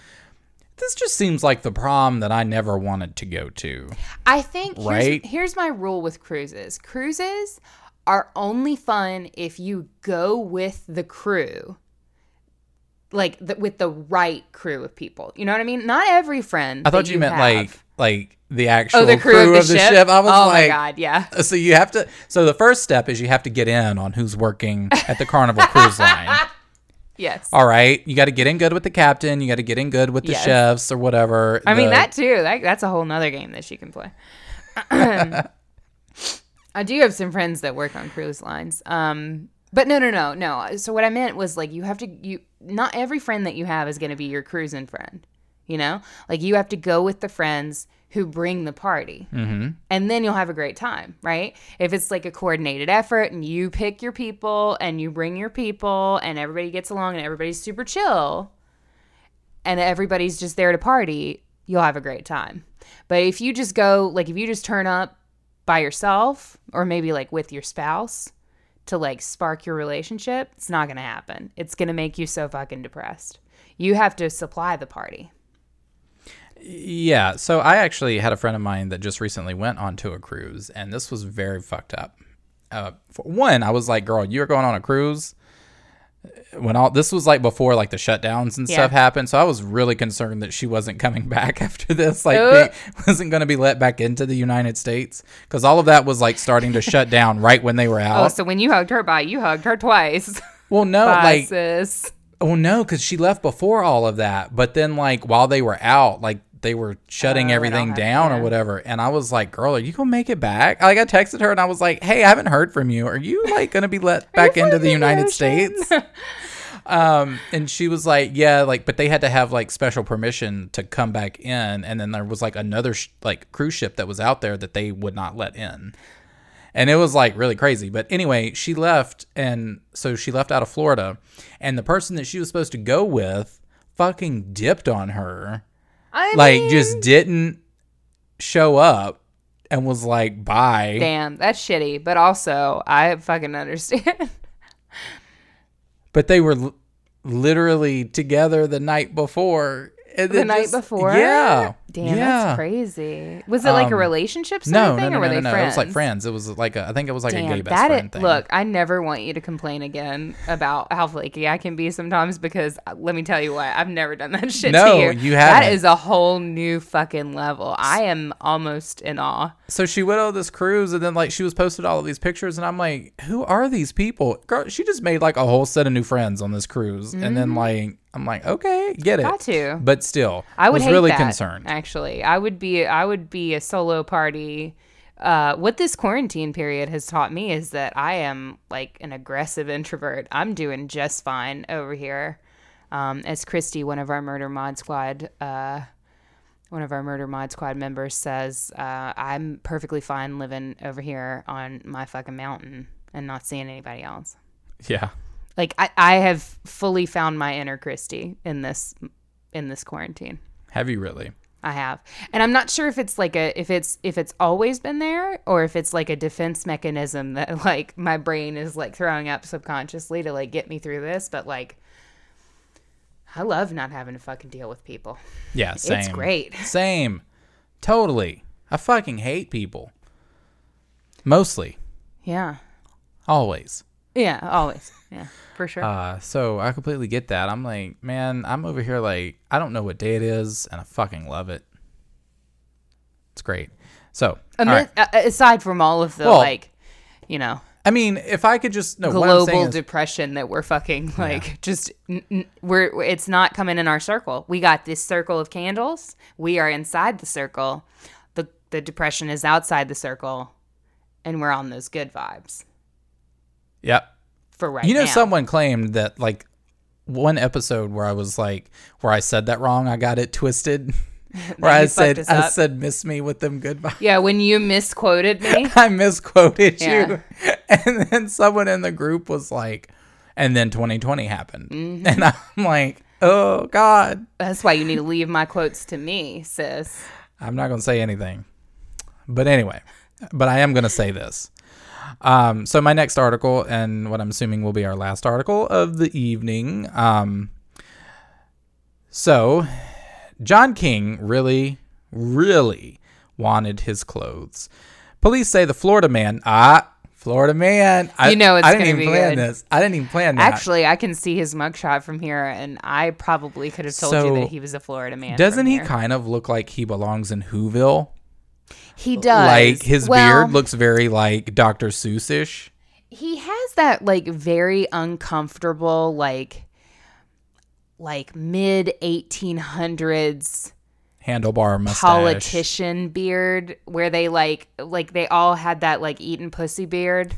this just seems like the prom that I never wanted to go to. I think, right? here's, here's my rule with cruises. Cruises are only fun if you go with the crew, like, the, with the right crew of people. You know what I mean? Not every friend. I thought you, you meant, have. like, like... The actual oh, the crew, crew of the, of the ship? ship. I was oh like, my God, yeah. So you have to. So the first step is you have to get in on who's working at the Carnival Cruise Line. Yes. All right, you got to get in good with the captain. You got to get in good with the yes. chefs or whatever. I the, mean that too. That, that's a whole nother game that she can play. I do have some friends that work on cruise lines, um, but no, no, no, no. So what I meant was like you have to. You not every friend that you have is going to be your cruising friend. You know, like you have to go with the friends who bring the party mm-hmm. and then you'll have a great time, right? If it's like a coordinated effort and you pick your people and you bring your people and everybody gets along and everybody's super chill and everybody's just there to party, you'll have a great time. But if you just go, like if you just turn up by yourself or maybe like with your spouse to like spark your relationship, it's not going to happen. It's going to make you so fucking depressed. You have to supply the party. Yeah, so I actually had a friend of mine that just recently went onto a cruise, and this was very fucked up. Uh, for one, I was like, girl, you're going on a cruise? When all this was like before like the shutdowns and yeah. stuff happened, so I was really concerned that she wasn't coming back after this, like oh. wasn't going to be let back into the United States because all of that was like starting to shut down right when they were out. Oh, so when you hugged her, bye, you hugged her twice. Well, no, bye, like... sis. Well, no, because she left before all of that. But then, like, while they were out, like, they were shutting oh, everything down or whatever. And I was like, girl, are you going to make it back? Like, I texted her and I was like, hey, I haven't heard from you. Are you, like, going to be let back into the United States? Um, and she was like, yeah, like, but they had to have, like, special permission to come back in. And then there was, like, another, sh- like, cruise ship that was out there that they would not let in. And it was, like, really crazy. But anyway, she left. And so she left out of Florida. And the person that she was supposed to go with fucking dipped on her. I like, mean, just didn't show up and was like, bye. Damn, that's shitty. But also, I fucking understand. But they were l- literally together the night before. And the night just, before? Yeah. Damn, yeah. That's crazy. Was it like um, a relationship sort no, of thing? No, no, no, or were no, they no, friends? No, it was like friends. It was like, a, I think it was like Damn, a gay best that friend it, thing. Look, I never want you to complain again about how flaky I can be sometimes because let me tell you what, I've never done that shit no, to you. No, you haven't. That is a whole new fucking level. I am almost in awe. So she went on this cruise and then like she was posted all of these pictures and I'm like, who are these people? Girl, she just made like a whole set of new friends on this cruise. Mm-hmm. And then like, I'm like, okay, get it. Got to. But still, I would was hate really that, concerned. Actually, I would be, I would be a solo party. Uh, what this quarantine period has taught me is that I am like an aggressive introvert. I'm doing just fine over here. Um, as Christy, one of our murder mod squad, uh, one of our murder mod squad members says, uh, I'm perfectly fine living over here on my fucking mountain and not seeing anybody else. Yeah. Like, I, I have fully found my inner Christy in this in this quarantine. Have you really? I have. And I'm not sure if it's like a if it's if it's always been there or if it's like a defense mechanism that like my brain is like throwing up subconsciously to like get me through this, but like I love not having to fucking deal with people. Yeah, same. It's great. Same. Totally. I fucking hate people. Mostly. Yeah. Always. Yeah, always. Yeah, for sure. Uh, so I completely get that. I'm like, man, I'm over here like, I don't know what day it is, and I fucking love it. It's great. So, Amid, right. uh, aside from all of the, well, like, you know. I mean, if I could just, no, global depression is, that we're fucking, like, yeah. just, n- n- we're, it's not coming in our circle. We got this circle of candles. We are inside the circle. The The depression is outside the circle, and we're on those good vibes. Yep. For right you know, now. Someone claimed that like one episode where I was like, where I said that wrong, I got it twisted. Where I said, I said, miss me with them goodbye. Yeah, when you misquoted me. I misquoted yeah. you. And then someone in the group was like, and then twenty twenty happened. Mm-hmm. And I'm like, oh, God. That's why you need to leave my quotes to me, sis. I'm not going to say anything. But anyway, but I am going to say this. Um, so my next article, and what I'm assuming will be our last article of the evening. Um, so John King really, really wanted his clothes. Police say the Florida man, ah, Florida man. I, you know, it's I didn't even be plan good. This. I didn't even plan that. Actually, I can see his mugshot from here, and I probably could have told so, you that he was a Florida man. Doesn't he here. Kind of look like he belongs in Whoville? He does. Like, his well, beard looks very, like, Doctor Seuss-ish. He has that, like, very uncomfortable, like, like mid eighteen hundreds handlebar mustache. Politician beard where they, like, like, they all had that, like, eating pussy beard.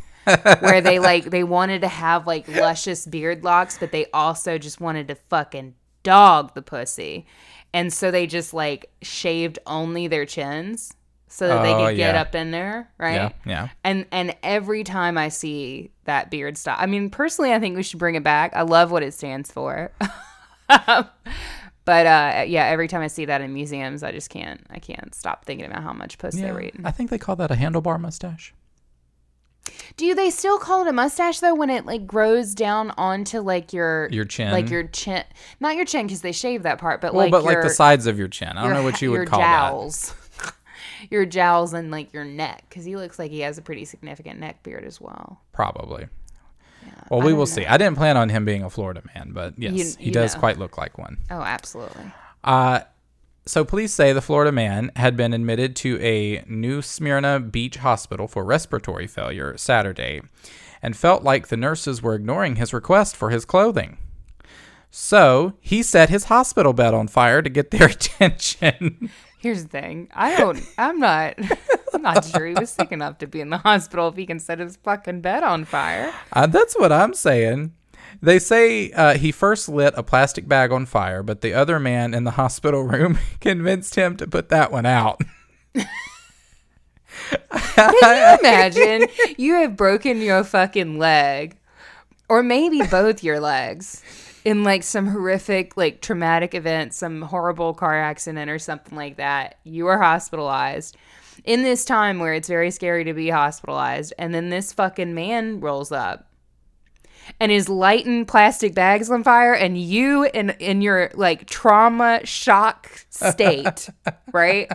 Where they, like, they wanted to have, like, luscious beard locks, but they also just wanted to fucking dog the pussy. And so they just, like, shaved only their chins. So that oh, they could get yeah. up in there, right? Yeah, yeah. And and every time I see that beard style, I mean, personally, I think we should bring it back. I love what it stands for. um, but uh, yeah, every time I see that in museums, I just can't. I can't stop thinking about how much puss yeah, they're eating. I think they call that a handlebar mustache. Do they still call it a mustache though when it like grows down onto like your your chin, like your chin, not your chin because they shave that part, but well, like but your, like the sides of your chin. I don't your, know what you would your call jowls. That. Your jowls and like your neck because he looks like he has a pretty significant neck beard as well. Probably. Yeah, well, we will know. See. I didn't plan on him being a Florida man, but yes, you, you he does know. Quite look like one. Oh, absolutely. Uh, so police say the Florida man had been admitted to a New Smyrna Beach hospital for respiratory failure Saturday and felt like the nurses were ignoring his request for his clothing. So he set his hospital bed on fire to get their attention. Here's the thing. I don't, I'm not, I'm not sure he was sick enough to be in the hospital if he can set his fucking bed on fire. Uh, that's what I'm saying. They say uh, he first lit a plastic bag on fire, but the other man in the hospital room convinced him to put that one out. Can you imagine? You have broken your fucking leg, or maybe both your legs, in like some horrific, like traumatic event, some horrible car accident or something like that. You are hospitalized in this time where it's very scary to be hospitalized. And then this fucking man rolls up and is lighting plastic bags on fire. And you in, in your like trauma shock state, right,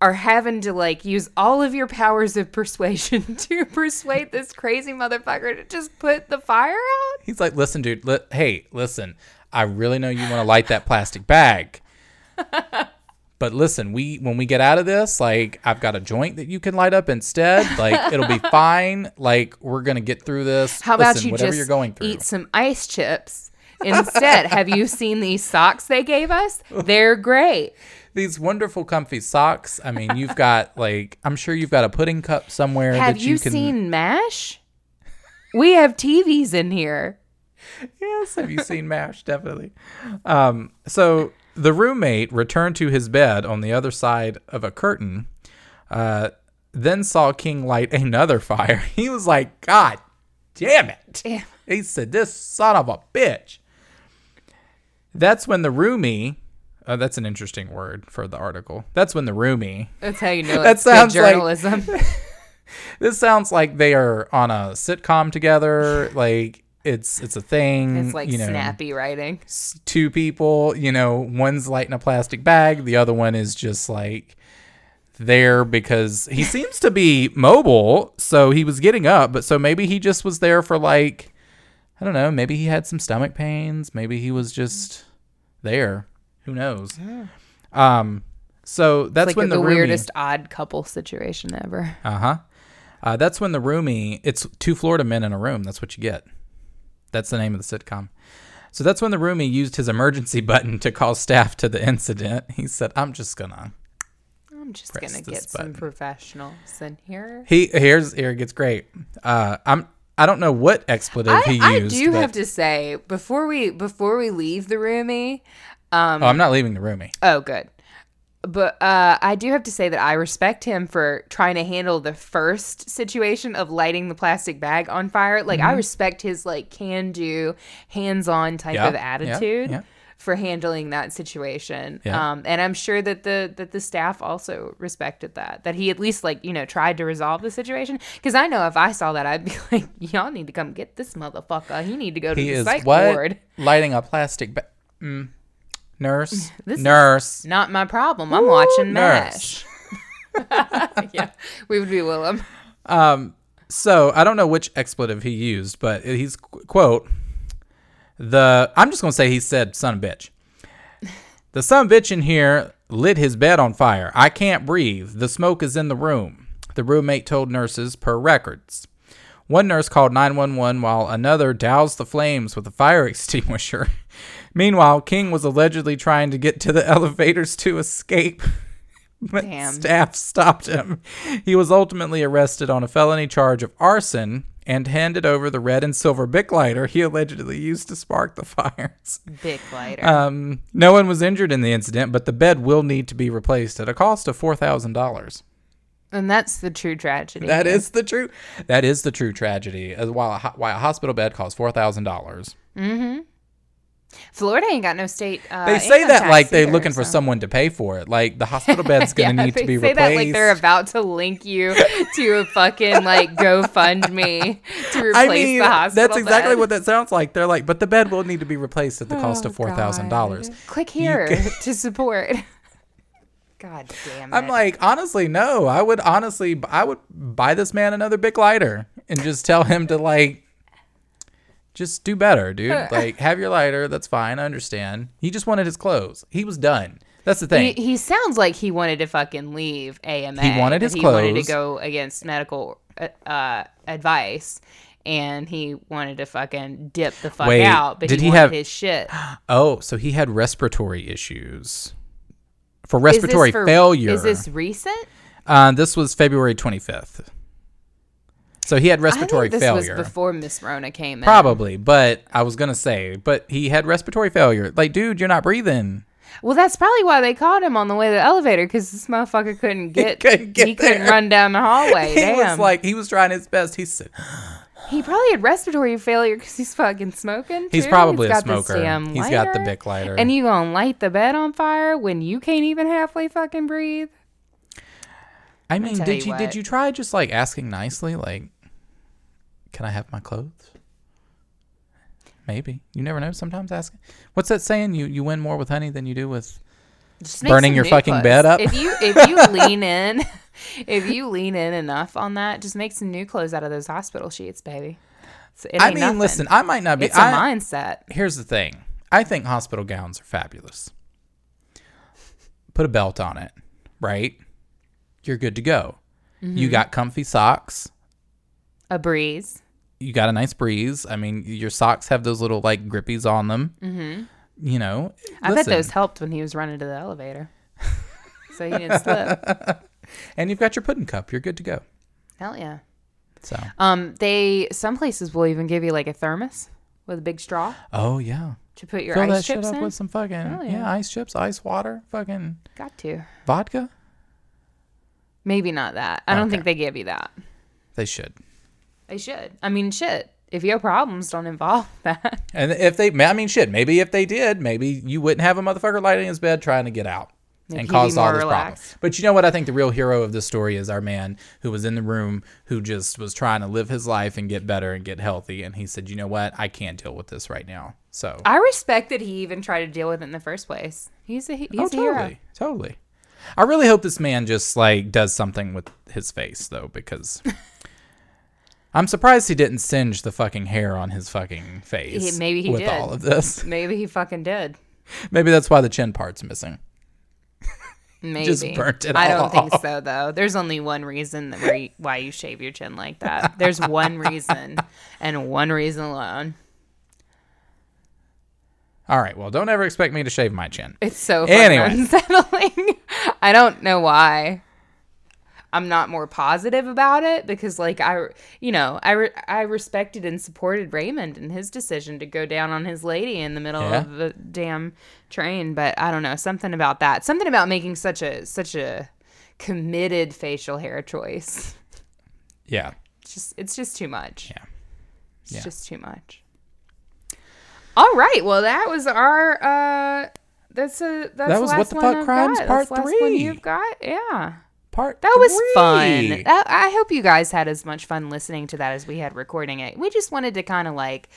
are having to like use all of your powers of persuasion to persuade this crazy motherfucker to just put the fire out? He's like, listen, dude, li- hey, listen, I really know you want to light that plastic bag. But listen, we when we get out of this, like, I've got a joint that you can light up instead. Like, it'll be fine. Like, we're going to get through this. How listen, about you whatever just you're going through. Eat some ice chips instead? Have you seen these socks they gave us? They're great. These wonderful comfy socks. I mean, you've got like, I'm sure you've got a pudding cup somewhere. Have that you, you can... seen M A S H? We have T Vs in here. Yes, have you seen M A S H? Definitely. Um, so the roommate returned to his bed on the other side of a curtain, uh, then saw King light another fire. He was like, God damn it. Damn. He said, this son of a bitch. That's when the roomie... Uh, that's an interesting word for the article. That's when the roomie. That's how you know it. That sounds good journalism. Like, this sounds like they are on a sitcom together. Like it's it's a thing. It's like you know, snappy writing. Two people, you know, one's lighting a plastic bag, the other one is just like there because he seems to be mobile, so he was getting up, but so maybe he just was there for like I don't know. Maybe he had some stomach pains. Maybe he was just there. Who knows? Yeah. Um, so that's like when the, the roomie, weirdest odd couple situation ever. Uh-huh. Uh, that's when the roomie, it's two Florida men in a room. That's what you get. That's the name of the sitcom. So that's when the roomie used his emergency button to call staff to the incident. He said, I'm just going to. I'm just going to get button. Some professionals in here. He here's here it gets great. Uh, I'm. I don't know what expletive I, he I used. I do but... have to say, before we before we leave the roomie, Um, oh, I'm not leaving the roomie. Oh, good. But uh, I do have to say that I respect him for trying to handle the first situation of lighting the plastic bag on fire. Like, mm-hmm. I respect his, like, can-do, hands-on type yeah, of attitude yeah, yeah. for handling that situation. Yeah. Um, and I'm sure that the that the staff also respected that, that he at least, like, you know, tried to resolve the situation. Because I know if I saw that, I'd be like, y'all need to come get this motherfucker. He need to go to he the is psych what? ward. Lighting a plastic bag. Mm. Nurse, this nurse. Is not my problem. I'm Ooh, watching M A S H. Yeah, we would be Willem. Um, so I don't know which expletive he used, but he's quote the. I'm just gonna say he said, "Son of a bitch." The son of a bitch in here lit his bed on fire. I can't breathe. The smoke is in the room. The roommate told nurses per records. One nurse called nine one one while another doused the flames with a fire extinguisher. Meanwhile, King was allegedly trying to get to the elevators to escape, but Damn. staff stopped him. He was ultimately arrested on a felony charge of arson and handed over the red and silver Bic lighter he allegedly used to spark the fires. Bic lighter. Um, no one was injured in the incident, but the bed will need to be replaced at a cost of four thousand dollars. And that's the true tragedy. That is the true. That is the true tragedy. As while a, while a hospital bed costs four thousand dollars. Mm-hmm. Florida ain't got no state. Uh, they say that like they're either, looking so. for someone to pay for it. Like the hospital bed's gonna yeah, need to be replaced. They say that like they're about to link you to a fucking like GoFundMe to replace I mean, the hospital. That's exactly bed. what that sounds like. They're like, but the bed will need to be replaced at the cost oh, of four thousand dollars. Click here can- to support. God damn it. I'm like, honestly, no. I would honestly, I would buy this man another Bic lighter and just tell him to, like, just do better, dude. Like, have your lighter. That's fine. I understand. He just wanted his clothes. He was done. That's the thing. He, he sounds like he wanted to fucking leave A M A. He wanted his he clothes. He wanted to go against medical uh, advice. and he wanted to fucking dip the fuck Wait, out, but did he, he wanted have... his shit. Oh, so he had respiratory issues. For respiratory is for, failure. Is this recent? Uh, this was February twenty-fifth. So he had respiratory I think this failure. This was before Miss Rona came in. Probably, but I was going to say, but he had respiratory failure. Like, dude, you're not breathing. Well, that's probably why they caught him on the way to the elevator, because this motherfucker couldn't get, he couldn't, get he couldn't run down the hallway. He Damn. was like, he was trying his best. He said, he probably had respiratory failure because he's fucking smoking. Too. He's probably he's a smoker. He's got the Bic lighter. And you gonna light the bed on fire when you can't even halfway fucking breathe? I mean, did you, you did you try just like asking nicely, like, can I have my clothes? Maybe. You never know. Sometimes asking. What's that saying? You you win more with honey than you do with just burning your fucking clothes. bed up. If you if you lean in. If you lean in enough on that, just make some new clothes out of those hospital sheets, baby. I mean, nothing. listen, I might not be. It's a I, mindset. Here's the thing. I think hospital gowns are fabulous. Put a belt on it, right? You're good to go. Mm-hmm. You got comfy socks. A breeze. You got a nice breeze. I mean, your socks have those little, like, grippies on them. Mm-hmm. You know. I listen. bet those helped when he was running to the elevator. So he didn't slip. And you've got your pudding cup. You're good to go. Hell yeah. So, um, they some places will even give you like a thermos with a big straw. Oh yeah. To put your Fill ice that chips shit up in. With some fucking yeah. yeah ice chips, ice water, fucking. Got to. Vodka. Maybe not that. I okay. don't think they give you that. They should. They should. I mean, shit. If your problems don't involve that. And if they, I mean, shit. Maybe if they did, maybe you wouldn't have a motherfucker lighting his bed trying to get out. Like and caused all this relaxed. problem. But you know what? I think the real hero of this story is our man who was in the room, who just was trying to live his life and get better and get healthy. And he said, you know what? I can't deal with this right now. So I respect that he even tried to deal with it in the first place. He's a, he's oh, a totally, hero. Totally. I really hope this man just like does something with his face, though, because I'm surprised he didn't singe the fucking hair on his fucking face. He, maybe he with did. all of this. Maybe he fucking did. Maybe that's why the chin part's missing. Maybe. Just burnt it I don't off. think so, though. There's only one reason that where you, why you shave your chin like that. There's one reason, and one reason alone. All right. Well, don't ever expect me to shave my chin. It's so fucking anyway. unsettling. I don't know why. I'm not more positive about it because, like, I, you know, I, re- I respected and supported Raymond and his decision to go down on his lady in the middle yeah. of the damn train. But I don't know, something about that, something about making such a such a committed facial hair choice. Yeah, it's just it's just too much. Yeah, it's yeah. just too much. All right, well, that was our. Uh, that's a that's that was the last what the fuck I've crimes got. part that's the last three. One you've got, yeah. Part that was three. fun. That, I hope you guys had as much fun listening to that as we had recording it. We just wanted to kind of like,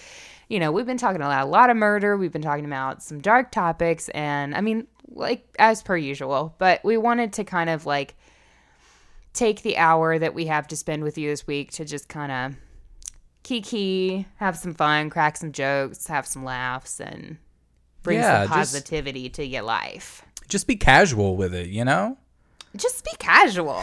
you know, we've been talking about a lot of murder. We've been talking about some dark topics, and I mean, like as per usual. But we wanted to kind of like take the hour that we have to spend with you this week to just kind of kiki, have some fun, crack some jokes, have some laughs, and bring yeah, some positivity just, to your life. Just be casual with it, you know. Just be casual.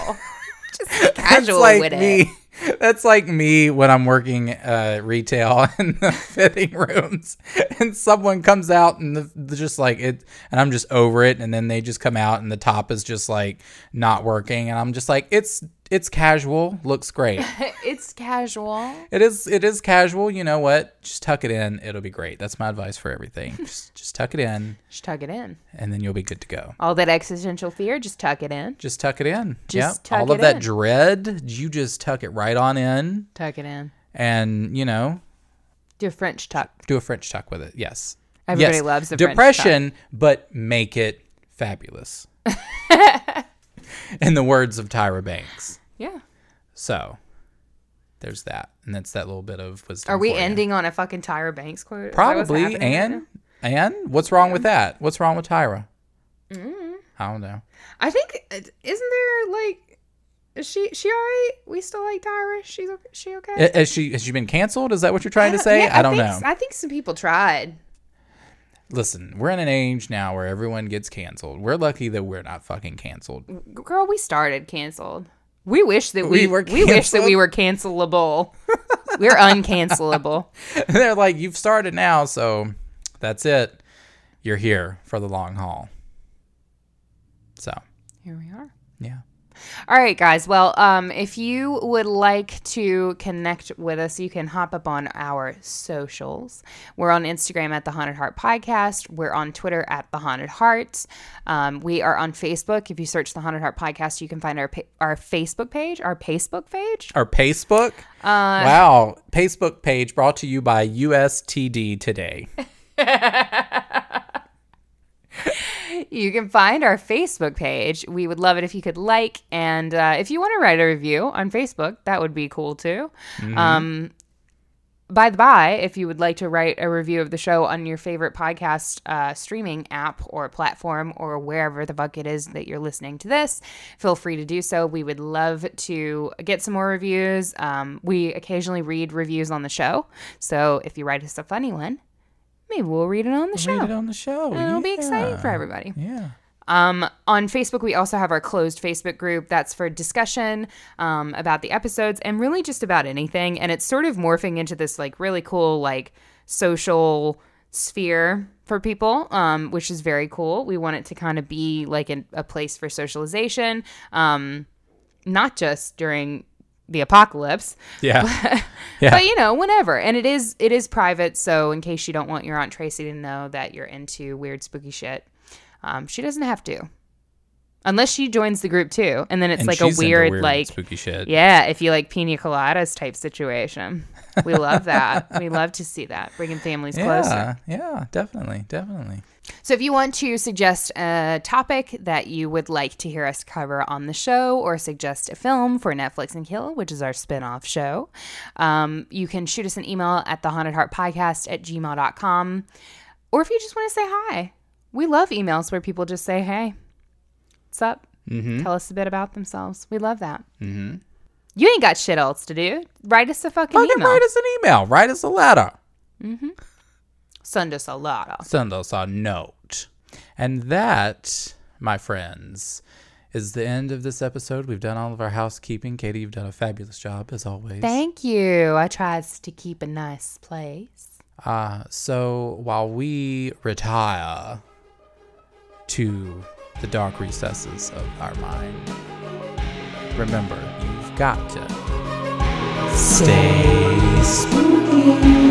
Just be casual like with me. it. That's like me when I'm working uh, retail in the fitting rooms, and someone comes out and the, just like it, and I'm just over it. And then they just come out, and the top is just like not working, and I'm just like, it's it's casual, looks great. It's casual. It is. It is casual. You know what? Just tuck it in. It'll be great. That's my advice for everything. Just just tuck it in. Just tuck it in. And then you'll be good to go. All that existential fear, just tuck it in. Just tuck it in. Just yeah. tuck All it of that in. dread, you just tuck it right on in. Tuck it in. And, you know. Do a French tuck. Do a French tuck with it. Yes. Everybody yes. loves a Depression, French tuck. But make it fabulous. In the words of Tyra Banks. Yeah. So. There's that, and that's that little bit of wisdom. Are we ending you. on a fucking Tyra Banks quote? Probably. And right and what's wrong yeah. with that? What's wrong with Tyra? Mm. I don't know. I think isn't there like is she she all right? We still like Tyra. She's she okay? Is she has she been canceled? Is that what you're trying to say? Yeah, I, I don't think, know. I think some people tried. Listen, we're in an age now where everyone gets canceled. We're lucky that we're not fucking canceled. Girl, we started canceled. We wish that we, we were canceled. We wish that we were cancelable. We're uncancelable. They're like, you've started now, so that's it. You're here for the long haul. So here we are. Yeah. All right, guys. Well, um, if you would like to connect with us, you can hop up on our socials. We're on Instagram at The Haunted Heart Podcast. We're on Twitter at The Haunted Heart. Um, we are on Facebook. If you search The Haunted Heart Podcast, you can find our pa- our Facebook page, our Facebook page. Our Facebook? Uh, wow. Facebook page brought to you by U S T D Today. You can find our Facebook page. We would love it if you could like, and uh, if you want to write a review on Facebook, that would be cool too. Mm-hmm. Um, by the by, if you would like to write a review of the show on your favorite podcast uh, streaming app or platform or wherever the fuck it is that you're listening to this, feel free to do so. We would love to get some more reviews. Um, we occasionally read reviews on the show, so if you write us a funny one, maybe we'll read it on the show. Read it on the show. And it'll yeah. be exciting for everybody. Yeah. Um, on Facebook, we also have our closed Facebook group. That's for discussion um, about the episodes and really just about anything. And it's sort of morphing into this like really cool like social sphere for people, um, which is very cool. We want it to kind of be like an, a place for socialization, um, not just during the apocalypse, yeah. But, yeah, but you know, whenever, and it is it is private. So in case you don't want your Aunt Tracy to know that you're into weird, spooky shit, um, she doesn't have to, unless she joins the group too, and then it's and like a weird, weird, like spooky shit. Yeah, if you like pina coladas type situation, we love that. We love to see that, bringing families yeah, closer. Yeah, definitely, definitely. So if you want to suggest a topic that you would like to hear us cover on the show, or suggest a film for Netflix and Kill, which is our spinoff show, um, you can shoot us an email at the haunted heart podcast at gmail dot com. Or if you just want to say hi. We love emails where people just say, hey, what's up? Mm-hmm. Tell us a bit about themselves. We love that. Mm-hmm. You ain't got shit else to do. Write us a fucking email. Write us an email. Write us a letter. Mm-hmm. Send us a letter. Send us a note. And that, my friends, is the end of this episode. We've done all of our housekeeping. Katie, you've done a fabulous job, as always. Thank you. I tries to keep a nice place. Uh, so while we retire to the dark recesses of our mind, remember, you've got to stay spooky.